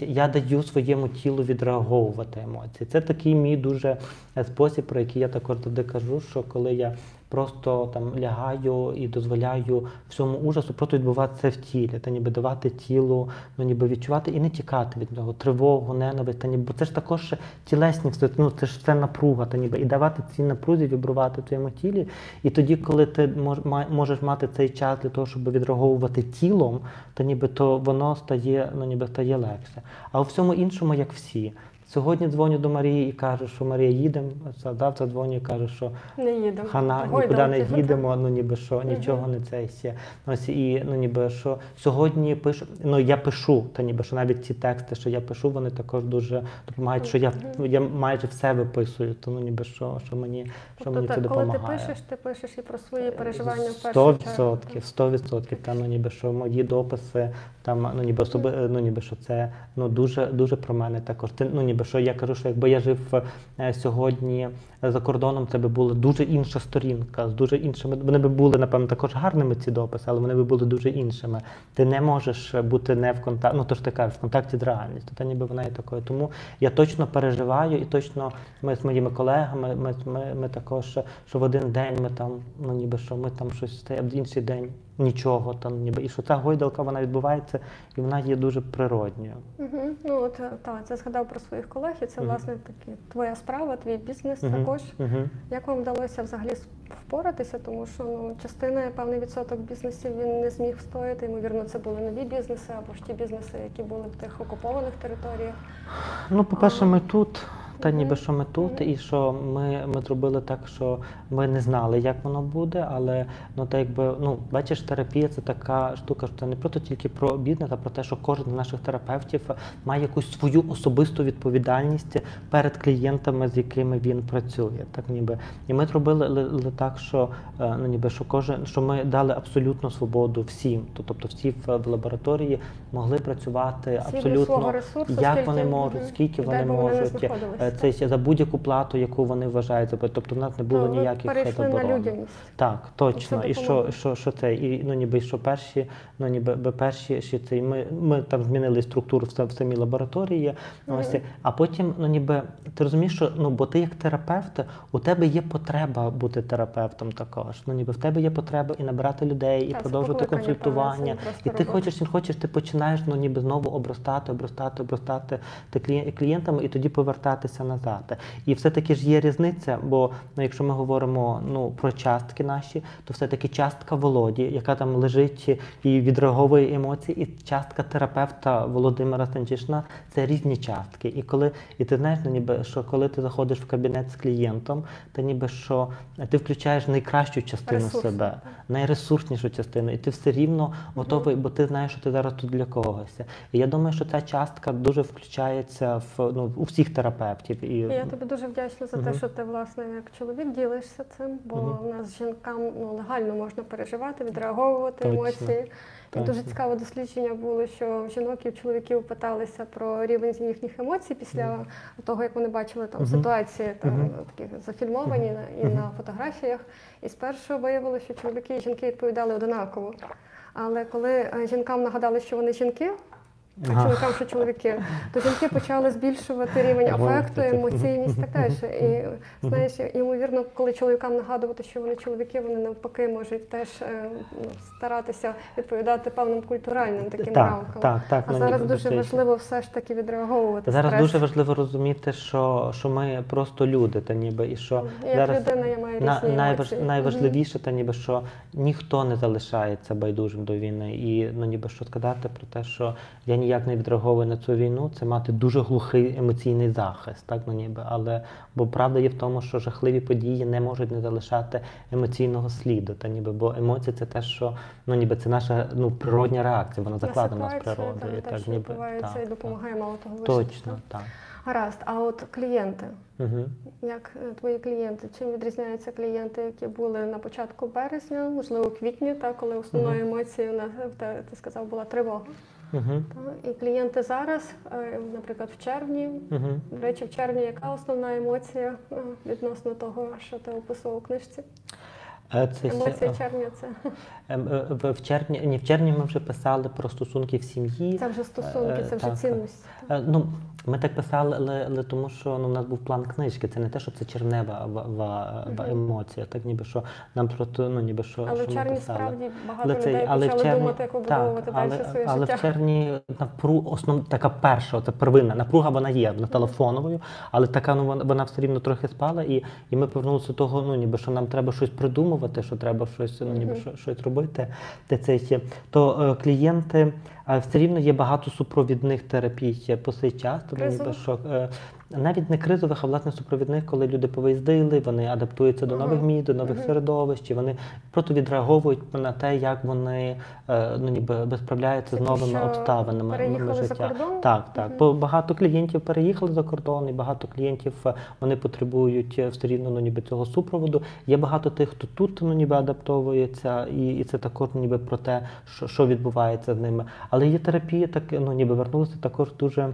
я даю своєму тілу відреагувати емоції. Це такий мій дуже спосіб, про який я також завжди кажу, що коли я просто там лягаю і дозволяю всьому ужасу просто відбуватися в тілі, та ніби давати тілу, ну ніби відчувати і не тікати від нього, тривогу, ненависть, та ніби, бо це ж також тілесні, ну це ж це напруга, та ніби і давати цій напрузі вібрувати в твоєму тілі. І тоді, коли ти можеш мати цей час для того, щоб відреагувати тілом, та ніби то воно стає, ну ніби стає легше. А у всьому іншому, як всі. Сьогодні дзвоню до Марії і кажу, що Марія, їдемо, завтра дзвоню і кажу, що хана, нікуди не їдемо, ну ніби що, нічого не це все. Ось і, ну ніби що, сьогодні пишу, ну я пишу, та ніби що навіть ці тексти, що я пишу, вони також дуже допомагають, що я майже все виписую, то ну ніби що мені, що мені це допомагає. Коли ти пишеш і про свої переживання в першу чергу. 100%, та ну ніби що мої дописи, там, ну ніби особи, ну ніби що це, ну дуже про мене також. Ну ніби що я кажу, що якби я жив сьогодні за кордоном, це би була дуже інша сторінка, з дуже іншими. Вони би були, напевно, також гарними ці дописи, але вони би були дуже іншими. Ти не можеш бути не в контакті, ну то ж ти кажеш, в контакті з реальністю, та ніби вона є такою. Тому я точно переживаю, і точно ми з моїми колегами, ми також, що в один день ми там, ну ніби що ми там щось, а в інший день нічого там ніби. І що ця гойдалка, вона відбувається, і вона є дуже природньою. Угу. Ну от так, це згадав про своїх колег, і це власне такі твоя справа, твій бізнес також. Як вам вдалося взагалі впоратися, тому що ну, частина, певний відсоток бізнесів він не зміг встояти, ймовірно, це були нові бізнеси, або ж ті бізнеси, які були в тих окупованих територіях. Ну, по-перше, ми тут. Та ніби що ми тут, і що ми зробили так, що ми не знали, як воно буде, але ну так якби, ну бачиш, терапія це така штука, що це не просто тільки про бізнес, а про те, що кожен з наших терапевтів має якусь свою особисту відповідальність перед клієнтами, з якими він працює. Так ніби, і ми зробили так, що ну ніби що кожен, що ми дали абсолютну свободу всім, тобто всі в лабораторії могли працювати абсолютно як вони можуть, скільки вони можуть. Це за будь-яку плату, яку вони вважають, тобто в нас не було ніяких заборон. Так, точно. І що це? І ну ніби що перші, ну ніби перші, що це, і ми там змінили структуру в самій лабораторії. Ось, а потім, ну ніби ти розумієш, що ну бо ти як терапевт, у тебе є потреба бути терапевтом також. Ну ніби в тебе є потреба і набирати людей, і продовжувати консультування. І ти хочеш, не хочеш, ти починаєш ну ніби знову обростати клієнтами і тоді повертатися назад. І все-таки ж є різниця, бо ну, якщо ми говоримо ну, про частки наші, то все-таки частка Володі, яка там лежить і відреаговує емоції, і частка терапевта Володимира Станчишина – це різні частки. І коли, і ти знаєш, ну, ніби, що коли ти заходиш в кабінет з клієнтом, то ніби що ти включаєш найкращу частину себе, найресурснішу частину, і ти все рівно готовий, бо ти знаєш, що ти зараз тут для когось. І я думаю, що ця частка дуже включається в, ну, у всіх терапевтів. Я тобі дуже вдячна за те, що ти, власне, як чоловік ділишся цим, бо в нас жінкам ну, легально можна переживати, відреагувати емоції. І дуже цікаве дослідження було, що жінок і чоловіків питалися про рівень їхніх емоцій після того, як вони бачили там ситуації, там такі зафільмовані і на фотографіях. І спершу виявилося, що чоловіки і жінки відповідали однаково. Але коли жінкам нагадали, що вони жінки, чоловікам, що чоловіки, то жінки почали збільшувати рівень афекту, емоційність, так далі. І, знаєш, ймовірно, коли чоловікам нагадувати, що вони чоловіки, вони навпаки можуть теж старатися відповідати певним культуральним таким рамкам. Так, а зараз дуже важливо все ж таки відреагувати. Зараз дуже важливо розуміти, що ми просто люди, та ніби, і що зараз найважливіше, та ніби, що ніхто не залишається байдужим до війни. І, ну, ніби, що сказати про те, що я ніяк не відреагую на цю війну, це мати дуже глухий емоційний захист, так, ну ніби, але, бо правда є в тому, що жахливі події не можуть не залишати емоційного сліду, та ніби, бо емоції це те, що, ну ніби, це наша, ну, природня реакція, вона закладена в нас природою, і так, ніби, так, і допомагає мало того вижити. Точно, так. Гаразд, а от клієнти, як твої клієнти, чим відрізняються клієнти, які були на початку березня, можливо, у квітні, та, коли основною емоцією, ти сказав, була тривога? І клієнти зараз, наприклад, в червні, до речі, в червні яка основна емоція відносно того, що ти описував у книжці? Емоції червня це? В червні, ні, в червні ми вже писали про стосунки в сім'ї. Це вже стосунки, це вже цінності. Ну, ми так писали, тому що у нас був план книжки. Це не те, що це червнева емоція. Так, ніби що нам про то, ну, ніби що. Але в червні справді багато людей почали думати, як обудовувати далі своє життя. Але в червні така перша, це первинна напруга, вона є, вона телефоновою, але така, ну, вона все рівно трохи спала, і ми повернулися до того, ну, ніби що нам треба щось придумати, що треба щось, ну, ніби щось робити, то клієнти все рівно є багато супровідних терапій по цей час, тому ніби що навіть не кризових, а власне супровідних, коли люди повиїздили, вони адаптуються до нових місць, до нових середовищ, і вони просто відреагують на те, як вони, ну, ніби справляються з новими обставинами життя. Переїхали за кордон? Так, так. Багато клієнтів переїхали за кордон, і багато клієнтів, вони потребують все рівно, ну, ніби цього супроводу. Є багато тих, хто тут, ну, ніби адаптовується, і це також, ніби про те, що відбувається з ними. Але є терапія, так, ну, ніби вернулися також дуже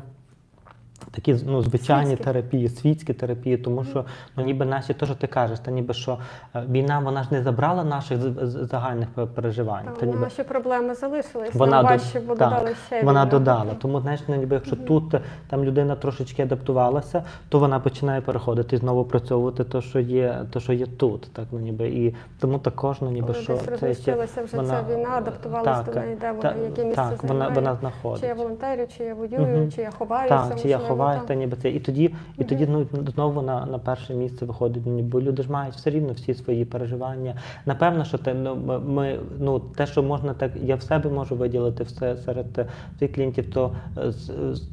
такі, ну, звичайні терапії, світські терапії, тому що, ну, ніби наші, то, що ти кажеш, та ніби що війна, вона ж не забрала наших загальних переживань. Та ніби наші проблеми залишились, вона ваші додали ще. Вона додала. Тому, знаєш, ну, ніби якщо тут там людина трошечки адаптувалася, то вона починає переходити і знову опрацьовувати те, що є тут. Так, ну, ніби і тому також, ну, ніби що розмістилася вже ця війна, адаптувалася до неї, де вона, яке місце займає, чи я волонтерю, чи я воюю, чи я ховаюся. І тоді, ну, знову на перше місце виходить, бо люди ж мають все рівно всі свої переживання. Напевно, що те, що можна так, я в себе можу виділити все серед своїх клієнтів, то,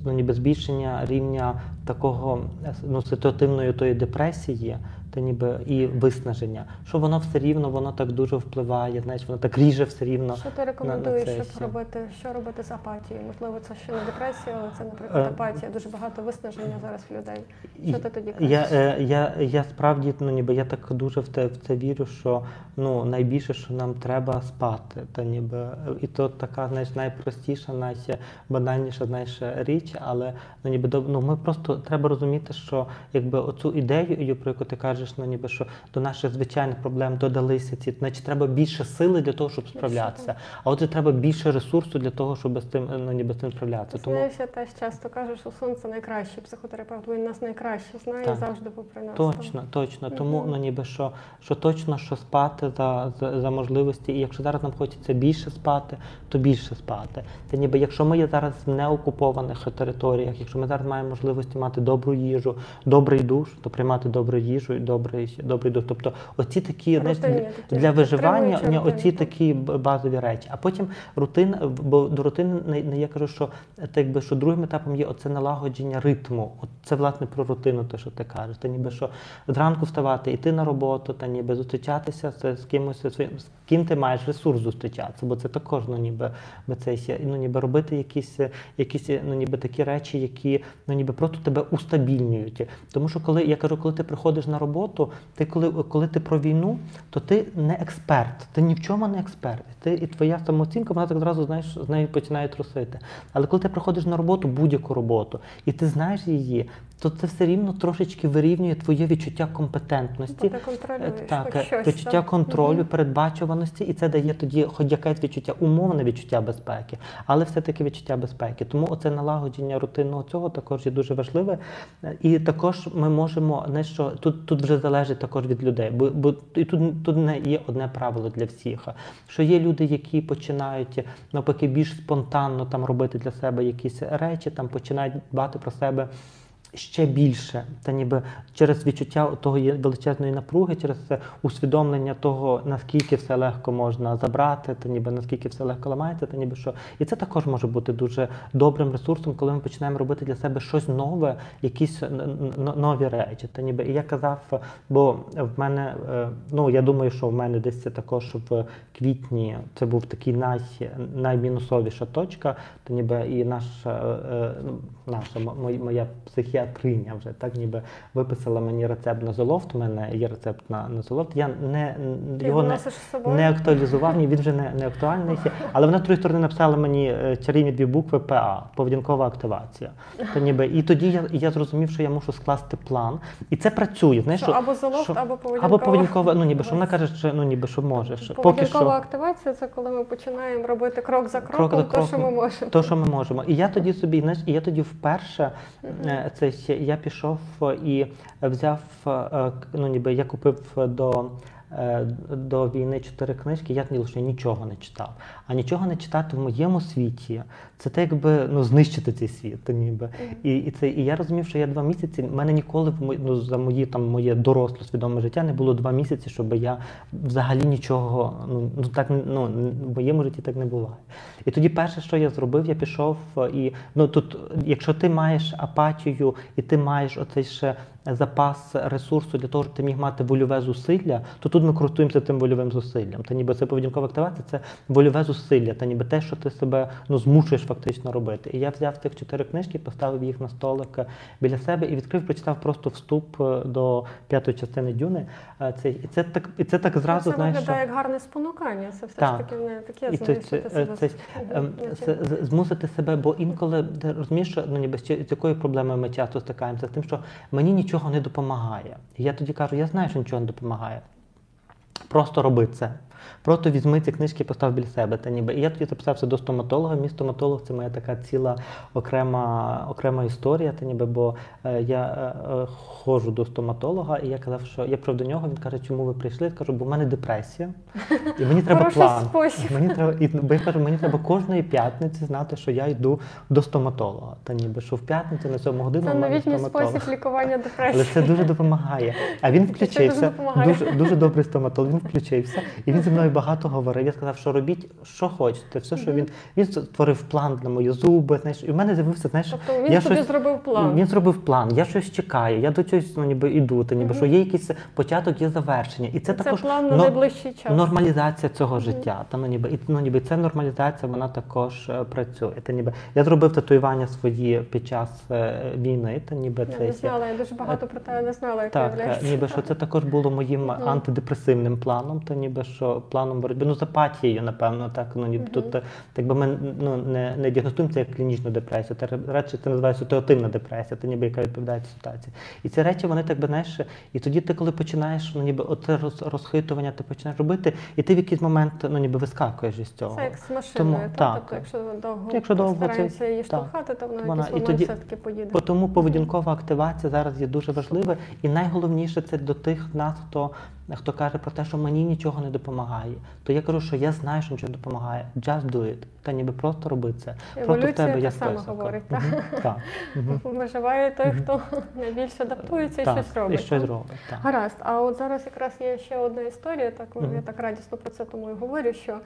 ну, ніби збільшення рівня такого, ну, ситуативної тої депресії, та ніби і виснаження, що воно все рівно, воно так дуже впливає, знаєш, воно так ріже все рівно. Що ти рекомендуєш, щоб робити, що робити з апатією? Можливо, це ще не депресія, але це, наприклад, апатія. Дуже багато виснаження зараз в людей. Що ти тоді кажеш? Я справді, ну, ніби я так дуже в це вірю, що, ну, найбільше, що нам треба спати, та ніби, і то така, знаєш, найпростіша, найбанальніша, знаєш, річ, але, ну, ніби, ну, ми просто треба розуміти, що якби оцю ідею, про яку ти кажеш, ну, ніби що до наших звичайних проблем додалися ці, значить, треба більше сили для того, щоб справлятися. А отже, треба більше ресурсу для того, щоб з тим, ну, ніби з тим справлятися. Знаєш, я теж часто кажу, що сон це найкращий психотерапевт, він нас найкраще знає і завжди попри нас. Точно, точно. Тому, ну, ніби що точно, що спати за можливості. І якщо зараз нам хочеться більше спати, то більше спати. Та ніби, якщо ми є зараз в неокупованих територіях, якщо ми зараз маємо можливості мати добру їжу, добрий душ, то приймати добру їжу, добрий дух. Тобто оці такі, знаєш, для виживання, оці такі базові речі. А потім рутин, бо до рутини, я кажу, що так би, що другим етапом є оце налагодження ритму. Це, власне, про рутину, те, що ти кажеш. Та ніби що зранку вставати, йти на роботу, та ніби зустрічатися з кимось, з ким ти маєш ресурс зустрічатися, бо це також, ну, ніби це, ну, ніби робити якісь, ну, ніби такі речі, які, ну, ніби просто тебе устабільнюють. Тому що коли, я кажу, коли ти приходиш на роботу, ти коли ти про війну, то ти не експерт, ти ні в чому не експерт. І твоя самооцінка, вона так одразу, знаєш, з нею починає трусити. Але коли ти приходиш на роботу, будь-яку роботу, і ти знаєш її, то це все рівно трошечки вирівнює твоє відчуття компетентності, відчуття контролю, передбачуваності, і це дає тоді хоч якесь відчуття, умовне відчуття безпеки, але все-таки відчуття безпеки. Тому оце налагодження рутинного цього також є дуже важливе. І також ми можемо, не що тут вже залежить також від людей, бо і тут не є одне правило для всіх, що є люди, які починають навпаки більш спонтанно там робити для себе якісь речі, там починають дбати про себе ще більше, та ніби через відчуття того величезної напруги, через усвідомлення того, наскільки все легко можна забрати, та ніби наскільки все легко ламається, та ніби що. І це також може бути дуже добрим ресурсом, коли ми починаємо робити для себе щось нове, якісь нові речі, та ніби. І я казав, бо в мене, ну, я думаю, що в мене десь це також в квітні, це був такий наймінусовіша точка, та ніби і наша моя психіатрія, психіатриня вже, так, ніби виписала мені рецепт на золофт, в мене є рецепт на золофт, я його не актуалізував, ні, він вже не актуальний, але вона, з іншої сторони, написала мені чарівні дві букви ПА, поведінкова активація. То, ніби, і тоді я зрозумів, що я мушу скласти план, і це працює, знаєш, що або золофт, або поведінкова. Або поведінкова, ну, ніби, що вона каже, що, ну, ніби, що можеш. Поведінкова активація – це коли ми починаємо робити крок за кроком те, що ми можемо. Те, що ми можемо. І я тоді собі, знаєш, і я тоді вперше, це, я пішов і взяв, ну, ніби, я купив до війни 4 книжки, я лише нічого не читав. А нічого не читати в моєму світі, це те, якби, ну, знищити цей світ, ніби. І я розумів, що я 2 місяці, в мене ніколи, ну, за моє доросле свідоме життя не було 2 місяці, щоб я взагалі нічого, ну, так, ну, в моєму житті так не буває. І тоді перше, що я зробив, я пішов і, ну, тут, якщо ти маєш апатію і ти маєш оцей ще запас ресурсу для того, щоб ти міг мати вольове зусилля, то тут ми користуємося тим вольовим зусиллям. Та ніби це поведінкова активація, це вольове зусилля, та ніби те, що ти себе, ну, змушуєш фактично робити. І я взяв цих 4 книжки, поставив їх на столик біля себе і відкрив, прочитав просто вступ до 5-ї частини Дюни. І це так зразу, це знаєш, виглядає як гарне спонукання, це все ж таки не таке змусити себе. Змусити себе, бо інколи, розумієш, що, ну, ніби, з якою проблемою ми часто стикаємося, з тим, що мені нічого не допомагає. І я тоді кажу, я знаю, що нічого не допомагає. Просто роби це. Просто візьми ці книжки і постав біля себе. Та ніби. І я тоді записався до стоматолога. Мій стоматолог – це моя така ціла окрема історія. Та ніби, бо я ходжу до стоматолога, і я казав, що я прийшов до нього, він каже, чому ви прийшли? Я кажу, бо в мене депресія, і мені треба план. Бо я кажу, мені треба кожної п'ятниці знати, що я йду до стоматолога. Та ніби, що в п'ятницю на 7 годину в мене стоматолог. Це новітній спосіб лікування депресії. Але це дуже допомагає. А він включився, дуже добрий стоматолог, він включився, і він зі мною багато говорив. Я сказав, що робіть, що хочете. Все, що він створив план на мої зуби, знаєш, і в мене з'явився, знаєш, тобто він собі зробив план. Він зробив план. Я щось чекаю, я до чогось, ну, ніби йду, та ніби, що є якийсь початок, є завершення. І це також план на найближчий час. Нормалізація цього життя. Та, ну, ніби, і, ну, ніби, ця нормалізація, вона також працює. Та, ніби, я зробив татуювання свої під час війни, та ніби це. Я не знала, я дуже багато про те не знала, як являється. Ніби, що це також було моїм антидепресивним планом, та ніби, що планом боротьби, ну, з апатією, напевно, так, ну, ніби, тут, так би, ми, ну, не діагностуємо це як клінічну депресію, це радше це називається ситуативна депресія, це ніби, яка відповідає ситуації. І ці речі, вони, так би, знаєш, і тоді ти, коли починаєш, ну, ніби, оце розхитування ти починаєш робити, і ти в якийсь момент, ну, ніби, вискакуєш із цього. Це як з машиною, тобто, якщо довго стараємося її штовхати, то вона в якийсь момент все-таки поїде. Тому поведінкова активація зараз є дуже важлива, і найголовніше це до тих нас, хто каже про те, що мені нічого не допомагає, то я кажу, що я знаю, що нічого допомагає. Just do it. Та ніби просто роби це. Еволюція так само говорить. Виживає той, хто найбільше адаптується і щось робить. І щось робить. Гаразд. А от зараз якраз є ще одна історія, я так радісно про це тому і говорю, що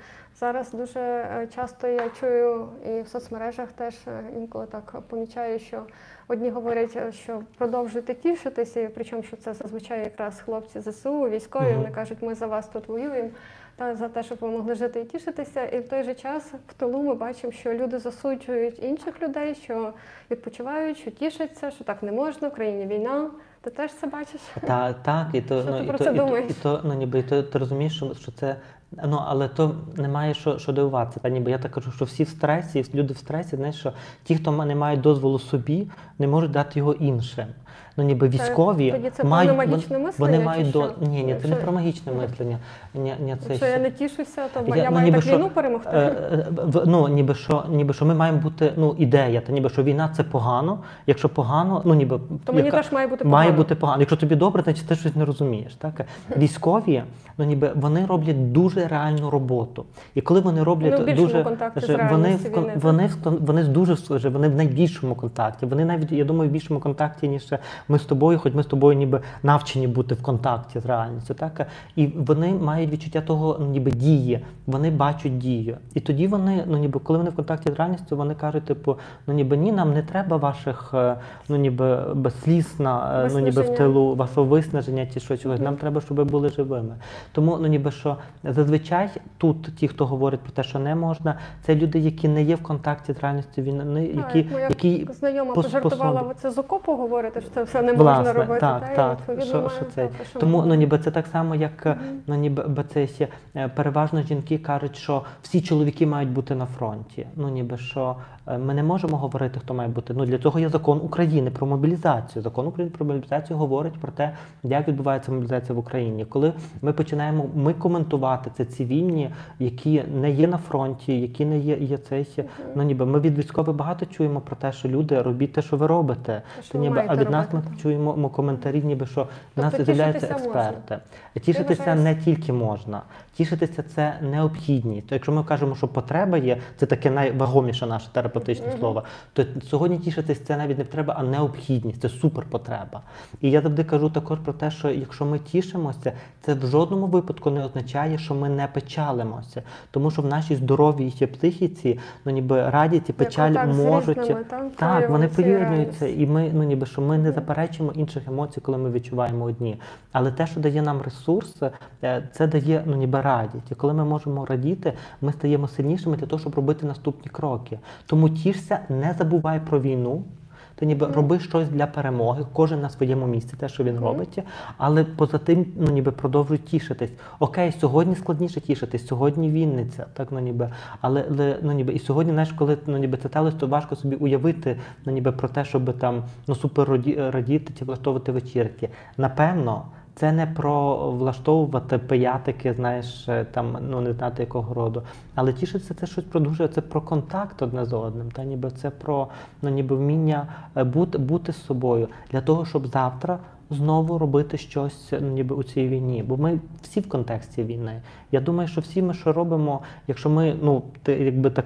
зараз дуже часто я чую і в соцмережах теж інколи так помічаю, що одні говорять, що продовжуйте тішитися, причому, що це зазвичай якраз хлопці ЗСУ, військові, вони кажуть, ми за вас тут воюємо, за те, щоб ви могли жити і тішитися. І в той же час в тилу ми бачимо, що люди засуджують інших людей, що відпочивають, що тішаться, що так не можна, в країні війна. Ти теж це бачиш? Так, і ти розумієш, що це... Ну, але то немає, що дивуватися. Та ніби я так кажу, що всі в стресі, люди в стресі, знаєш, що ті, хто не мають дозволу собі, не можуть дати його іншим. Ну, ніби військові мають... Тоді це про магічне мислення? Ні, це не про магічне мислення. Якщо я не тішуся, то я маю так війну перемогти? Ну, ніби що ми маємо бути, ну, ідея, та ніби що війна – це погано, якщо погано, ну, ніби... То мені теж має бути погано. Має бути погано. Якщо тобі добре, значить ти щось не розумієш, так? Військові, ну, ніби, вони роблять дуже реальну роботу. І коли вони роблять дуже... Вони в найбільшому контакті. Вони навіть, я думаю, в більшому контакті, ніж ми з тобою, хоч ми з тобою ніби навчені бути в контакті з реальністю, так? І вони мають відчуття того, ну, ніби дії, вони бачать дію. І тоді вони, ну, ніби, коли вони в контакті з реальністю, вони кажуть, типу, ну, ніби, ні, нам не треба ваших, ну, ніби, безсліз на, ну, ніби, в тилу, вашого виснаження чи щось, нам треба, щоб ви були живими. Тому, ну, ніби, що зазвичай тут ті, хто говорить про те, що не можна, це люди, які не є в контакті з реальністю війни, які... Моя знайома пожартувала, це з окопу говорити, що це все не можна робити. Так, так. Тому, ну, ніби це так само, як, ну, ніби це переважно жінки кажуть, що всі чоловіки мають бути на фронті. Ну, ніби, що ми не можемо говорити, хто має бути. Ну, для цього є закон України про мобілізацію. Закон України про мобілізацію говорить про те, як відбувається мобілізація в Україні. Коли ми починаємо коментувати це цивільні, які не є на фронті, які не є, ну, ніби, ми від військових багато чуємо про те, що люди, робіть те, що ви робите. Що ніби, а від нас ми чуємо коментарі, ніби, що нас з'являються експерти. Тішитися не тільки можна. Тішитися – це необхідність. Якщо ми кажемо, що потреба є, це таке найвагоміше наше терапевтичне слово, то сьогодні тішитися – це навіть не потреба, а необхідність, це суперпотреба. І я завжди кажу також про те, що якщо ми тішимося, це в жодному випадку не означає, що ми не печалимося. Тому що в нашій здоровій психіці, ну, ніби, радість і печаль можуть... Так, вони поєднуються, і ми, ну, ніби, що ми не заперечуємо інших емоцій, коли ми відчуваємо одні. Але те, що дає нам ресурс, це дає, ну, ніби, радість. І коли ми можемо радіти, ми стаємо сильнішими для того, щоб робити наступні кроки. Тому тішся, не забувай про війну. Ти ніби роби щось для перемоги, кожен на своєму місці, те, що він робить, але поза тим, ну, ніби, продовжуй тішитись. Окей, сьогодні складніше тішитись, сьогодні Вінниця, так, ну, ніби, але, ну, ніби, і сьогодні, знаєш, коли, ну, ніби, це сталося, то важко собі уявити, ну, ніби, про те, щоб там, ну, супер радіти чи влаштовувати вечірки. Напевно, це не про влаштовувати пиятики, знаєш, там, ну, не знати якого роду. Але тішитися – це щось про дуже, це про контакт одне з одним, та ніби це про, ну, ніби, вміння бути з собою для того, щоб завтра знову робити щось, ну, ніби, у цій війні. Бо ми всі в контексті війни. Я думаю, що всі ми що робимо, якщо ми, ну, якби так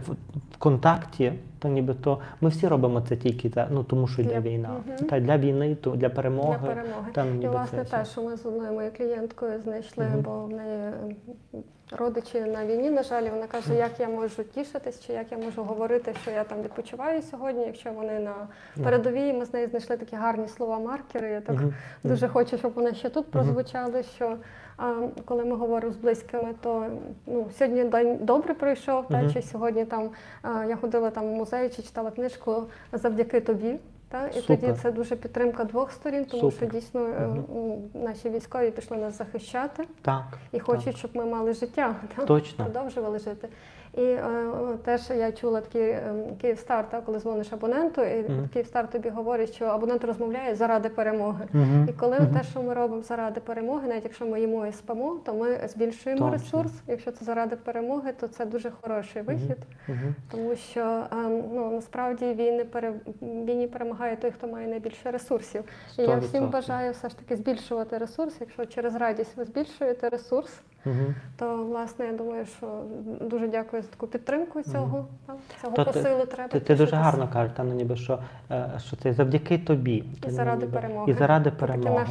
в контакті, то нібито ми всі робимо це тільки, ну, тому що йде війна. Та для війни, то для перемоги. Для перемоги. Там, і, власне, те, що ми з одною моєю клієнткою знайшли, бо в неї родичі на війні, на жаль, вона каже, як я можу тішитись, чи як я можу говорити, що я там відпочиваю сьогодні, якщо вони на передовій. Ми з нею знайшли такі гарні слова-маркери. Я так дуже хочу, щоб вони ще тут прозвучали, що коли ми говоримо з близькими, то, ну, сьогодні день добре пройшов, та, чи сьогодні там я ходила там в музей чи читала книжку завдяки тобі. Та? І тоді це дуже підтримка двох сторін, тому що дійсно наші військові пішли нас захищати і хочуть, щоб ми мали життя, продовжували жити. І теж я чула такий Київстар, коли дзвониш абоненту, і Київстар тобі говорить, що абонент розмовляє заради перемоги. І коли те, що ми робимо заради перемоги, навіть якщо ми їмо і спимо, то ми збільшуємо ресурс. Якщо це заради перемоги, то це дуже хороший вихід, тому що, ну, насправді війні перемагає той, хто має найбільше ресурсів. І я всім бажаю все ж таки збільшувати ресурс. Якщо через радість ви збільшуєте ресурс, то, власне, я думаю, що дуже дякую за таку підтримку цього, цього посилу треба. Ти дуже гарно кажеш, там, ніби, що це завдяки тобі. І заради перемоги. І заради перемоги.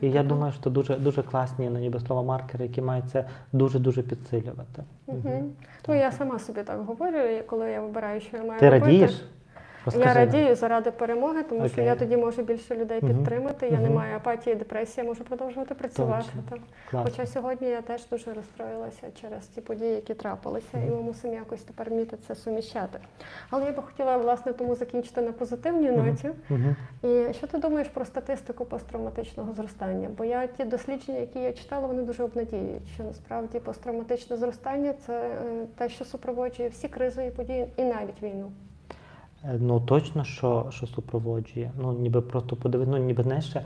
І я думаю, що дуже класні, ніби, слова-маркери, які мають це дуже-дуже підсилювати. Ну, я сама собі так говорю, коли я вибираю, що я маю робити. Ти радієш? Я радію заради перемоги, тому що я тоді можу більше людей підтримати, я не маю апатії, депресії, можу продовжувати працювати. Хоча сьогодні я теж дуже розстроїлася через ті події, які трапилися, і ми мусимо якось тепер вміти це суміщати. Але я би хотіла, власне, тому закінчити на позитивній ноті. І що ти думаєш про статистику посттравматичного зростання? Бо я ті дослідження, які я читала, вони дуже обнадіюють, що насправді посттравматичне зростання – це те, що супроводжує всі кризові події і навіть війну. Ну, точно, що супроводжує. Ну, ніби просто подивитися, ну, ніби, знаєш, ще...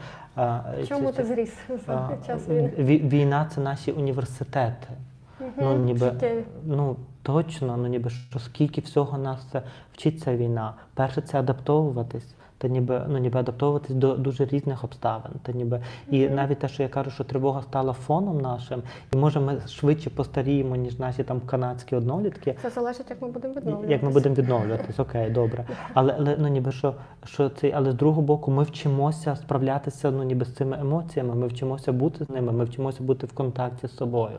Чому ти зріс за час війни? Війна – це наші університети. Ну, ніби, ну, точно, ну, ніби, що скільки всього нас вчить ця війна. Перше – це адаптовуватись. Та ніби, ну, ніби, адаптовуватись до дуже різних обставин. Та ніби, і навіть те, що я кажу, що тривога стала фоном нашим, і, може, ми швидше постаріємо, ніж наші там канадські однолітки. Це залежить, як ми будемо відновлюватися. Як ми будемо відновлюватись, окей, добре. Але, ну, ніби, але з другого боку, ми вчимося справлятися, ну, ніби, з цими емоціями, ми вчимося бути з ними, ми вчимося бути в контакті з собою.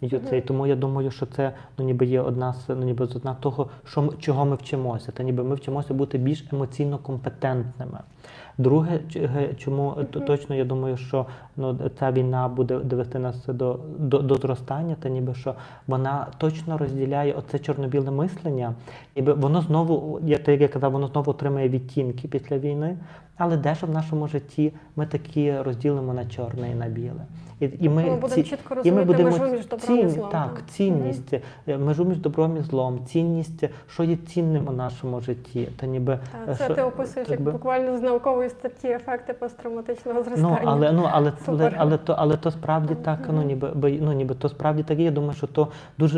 І тому я думаю, що це, ну, ніби, є одна з, ну, ніби, одна того, чого ми вчимося. Та ніби ми вчимося бути більш емоційно компетентними. Друге, чому точно, я думаю, що ця війна буде довести нас до зростання, та ніби що вона точно розділяє оце чорно-біле мислення, ніби воно знову, як я казав, воно знову отримає відтінки після війни, але дещо в нашому житті ми такі розділимо на чорне і на біле. Ми будемо чітко розуміти межу між добром і злом. Так, цінність, межу між добром і злом, цінність, що є цінним у нашому житті. Це ти описуєш буквально з наукової статті «Ефекти посттравматичного зростання». Але то справді так, я думаю, що то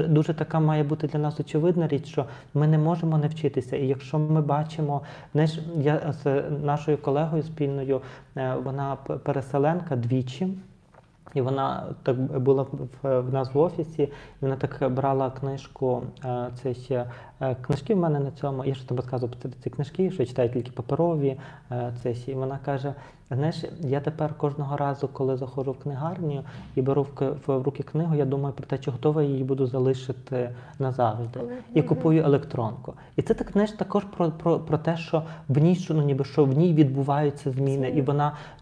дуже така має бути для нас очевидна річ, що ми не можемо не вчитися. І якщо ми бачимо, знаєш, я з нашою колегою спільною, вона переселенка двічі, і вона так була в нас в офісі, і вона так брала книжку, це ще книжки в мене на цьому, я ж там розказував про ці книжки, що я читаю тільки паперові, це ще, і вона каже, знаєш, я тепер кожного разу, коли заходжу в книгарню і беру в руки книгу, я думаю про те, чи готова я її буду залишити назавжди. І купую електронку. І це так, знаєш, також про те, що в ній відбуваються зміни.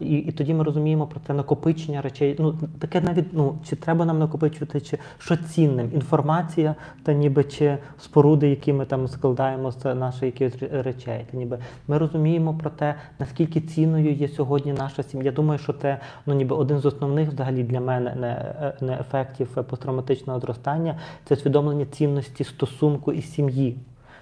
І тоді ми розуміємо про те накопичення речей. Ну, таке навіть, ну, чи треба нам накопичувати, чи що цінним. Інформація, та ніби, чи споруди, які ми там складаємо з наших якихось речей. Та ніби ми розуміємо про те, наскільки цінною є сьогодні наша сім'я. Я думаю, що це один з основних взагалі для мене ефектів посттравматичного зростання – це усвідомлення цінності стосунку і сім'ї.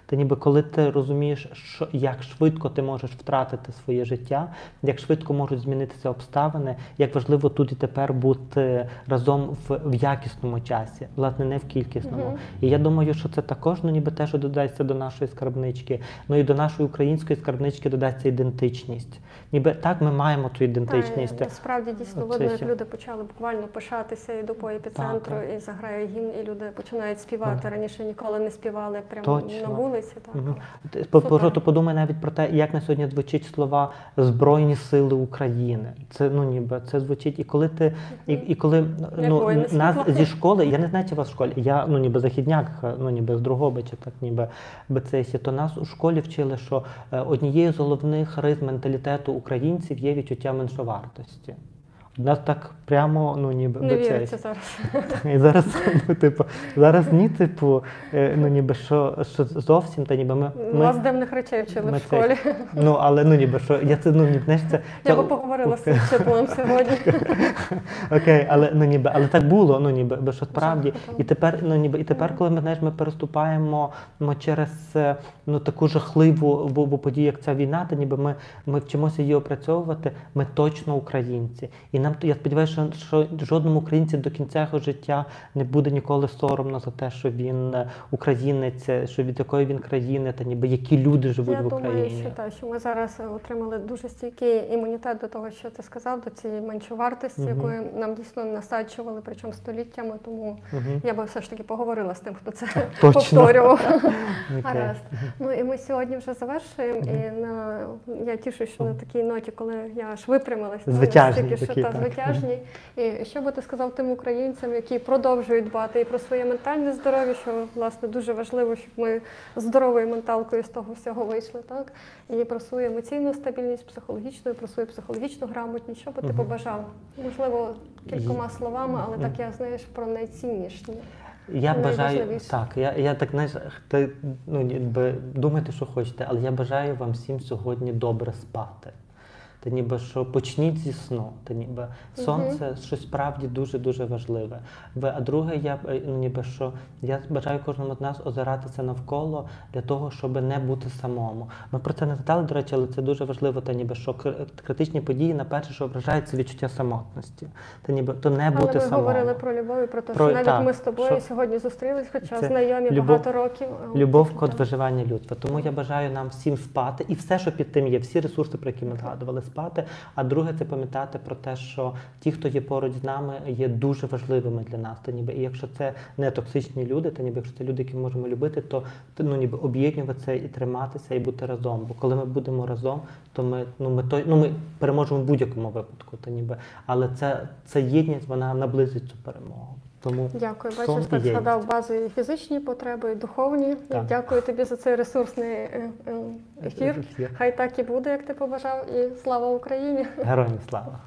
Та ніби коли ти розумієш, як швидко ти можеш втратити своє життя, як швидко можуть змінитися обставини, як важливо тут і тепер бути разом в якісному часі, власне, не в кількісному. І я думаю, що це також те, що додається до нашої скарбнички, ну і до нашої української скарбнички додається ідентичність. Ніби так ми маємо цю ідентичність. Насправді дійсно видно, як люди почали буквально пишатися, іду по епіцентру, і заграє гімн, і люди починають співати. Раніше ніколи не співали прямо на вулиці. Просто подумай навіть про те, як на сьогодні звучать слова «Збройні сили України». Це, ну, ніби, це звучить, і коли нас зі школи, я не знаю, чи вас в школі, я, ну, ніби, західняк, ну, ніби, з Другобича, так, ніби, бицесі, то нас у школі вчили, що однією з головних рис менталітету українців є відчуття меншовартості. У нас так прямо, ну, ніби... Не віриться зараз. І зараз, ну, типу, зараз ні, типу, ну, ніби, що зовсім, та ніби ми... Вас дивних речей вчили в школі. Ну, але, ну, ніби, що, я це, ну, ніби, знаєш, це... Я би поговорила з цим щеплом сьогодні. Окей, але, ну, ніби, але так було, ну, ніби, що справді. І тепер, ну, ніби, і тепер, коли ми, знаєш, ми переступаємо через, ну, таку жахливу подію, як ця війна, та ніби ми вчимося її опрацьовувати, ми точно українці. І нам, я сподіваюся, що жодному українцю до кінця його життя не буде ніколи соромно за те, що він українець, що від якої він країни, та ніби які люди живуть в Україні. Я думаю, що так, що ми зараз отримали дуже стійкий імунітет до того, що ти сказав, до цієї меншовартості, якої нам дійсно насаджували, причому століттями, тому я би все ж таки поговорила з тим, хто це повторював. Гаразд. Ну і ми сьогодні вже завершуємо, і я тішусь, що на такій ноті, коли я аж випрямилась, настільки, що та звитяжній. І що би ти сказав тим українцям, які продовжують дбати і про своє ментальне здоров'я, що, власне, дуже важливо, щоб ми здоровою менталкою з того всього вийшли, так? І про свою емоційну стабільність, психологічну, і про свою психологічну грамотність. Що би ти побажала? Можливо, кількома словами, але так я, знаєш, про найцінніше. Я бажаю, так, я так, знаєш, думайте, що хочете, але я бажаю вам всім сьогодні добре спати. Та ніби, що почніть зі сну, та ніби, сонце, щось справді дуже-дуже важливе. А друге, я, ну, ніби, що я бажаю кожному з нас озиратися навколо для того, щоб не бути самому. Ми про це не згадали, до речі, але це дуже важливо, та ніби, що критичні події, на перше, що вражають, це відчуття самотності. Та ніби, то не бути самому. Але ми говорили про любов і про те, що навіть ми з тобою сьогодні зустрілись, хоча знайомі багато років. Любов – код виживання людства. Тому я бажаю нам всім спати, і все, що під тим є, всі ресурси, про які ми згадували. А друге – це пам'ятати про те, що ті, хто є поруч з нами, є дуже важливими для нас. І якщо це не токсичні люди, якщо це люди, які ми можемо любити, то об'єднуватися і триматися, і бути разом. Бо коли ми будемо разом, то ми переможемо в будь-якому випадку. Але ця єдність, вона наблизить цю перемогу. Тому дякую. Бачиш, так згадав базові фізичні потреби, духовні. Так. Дякую тобі за цей ресурсний ефір. Хай так і буде, як ти побажав. І слава Україні! Героям слава!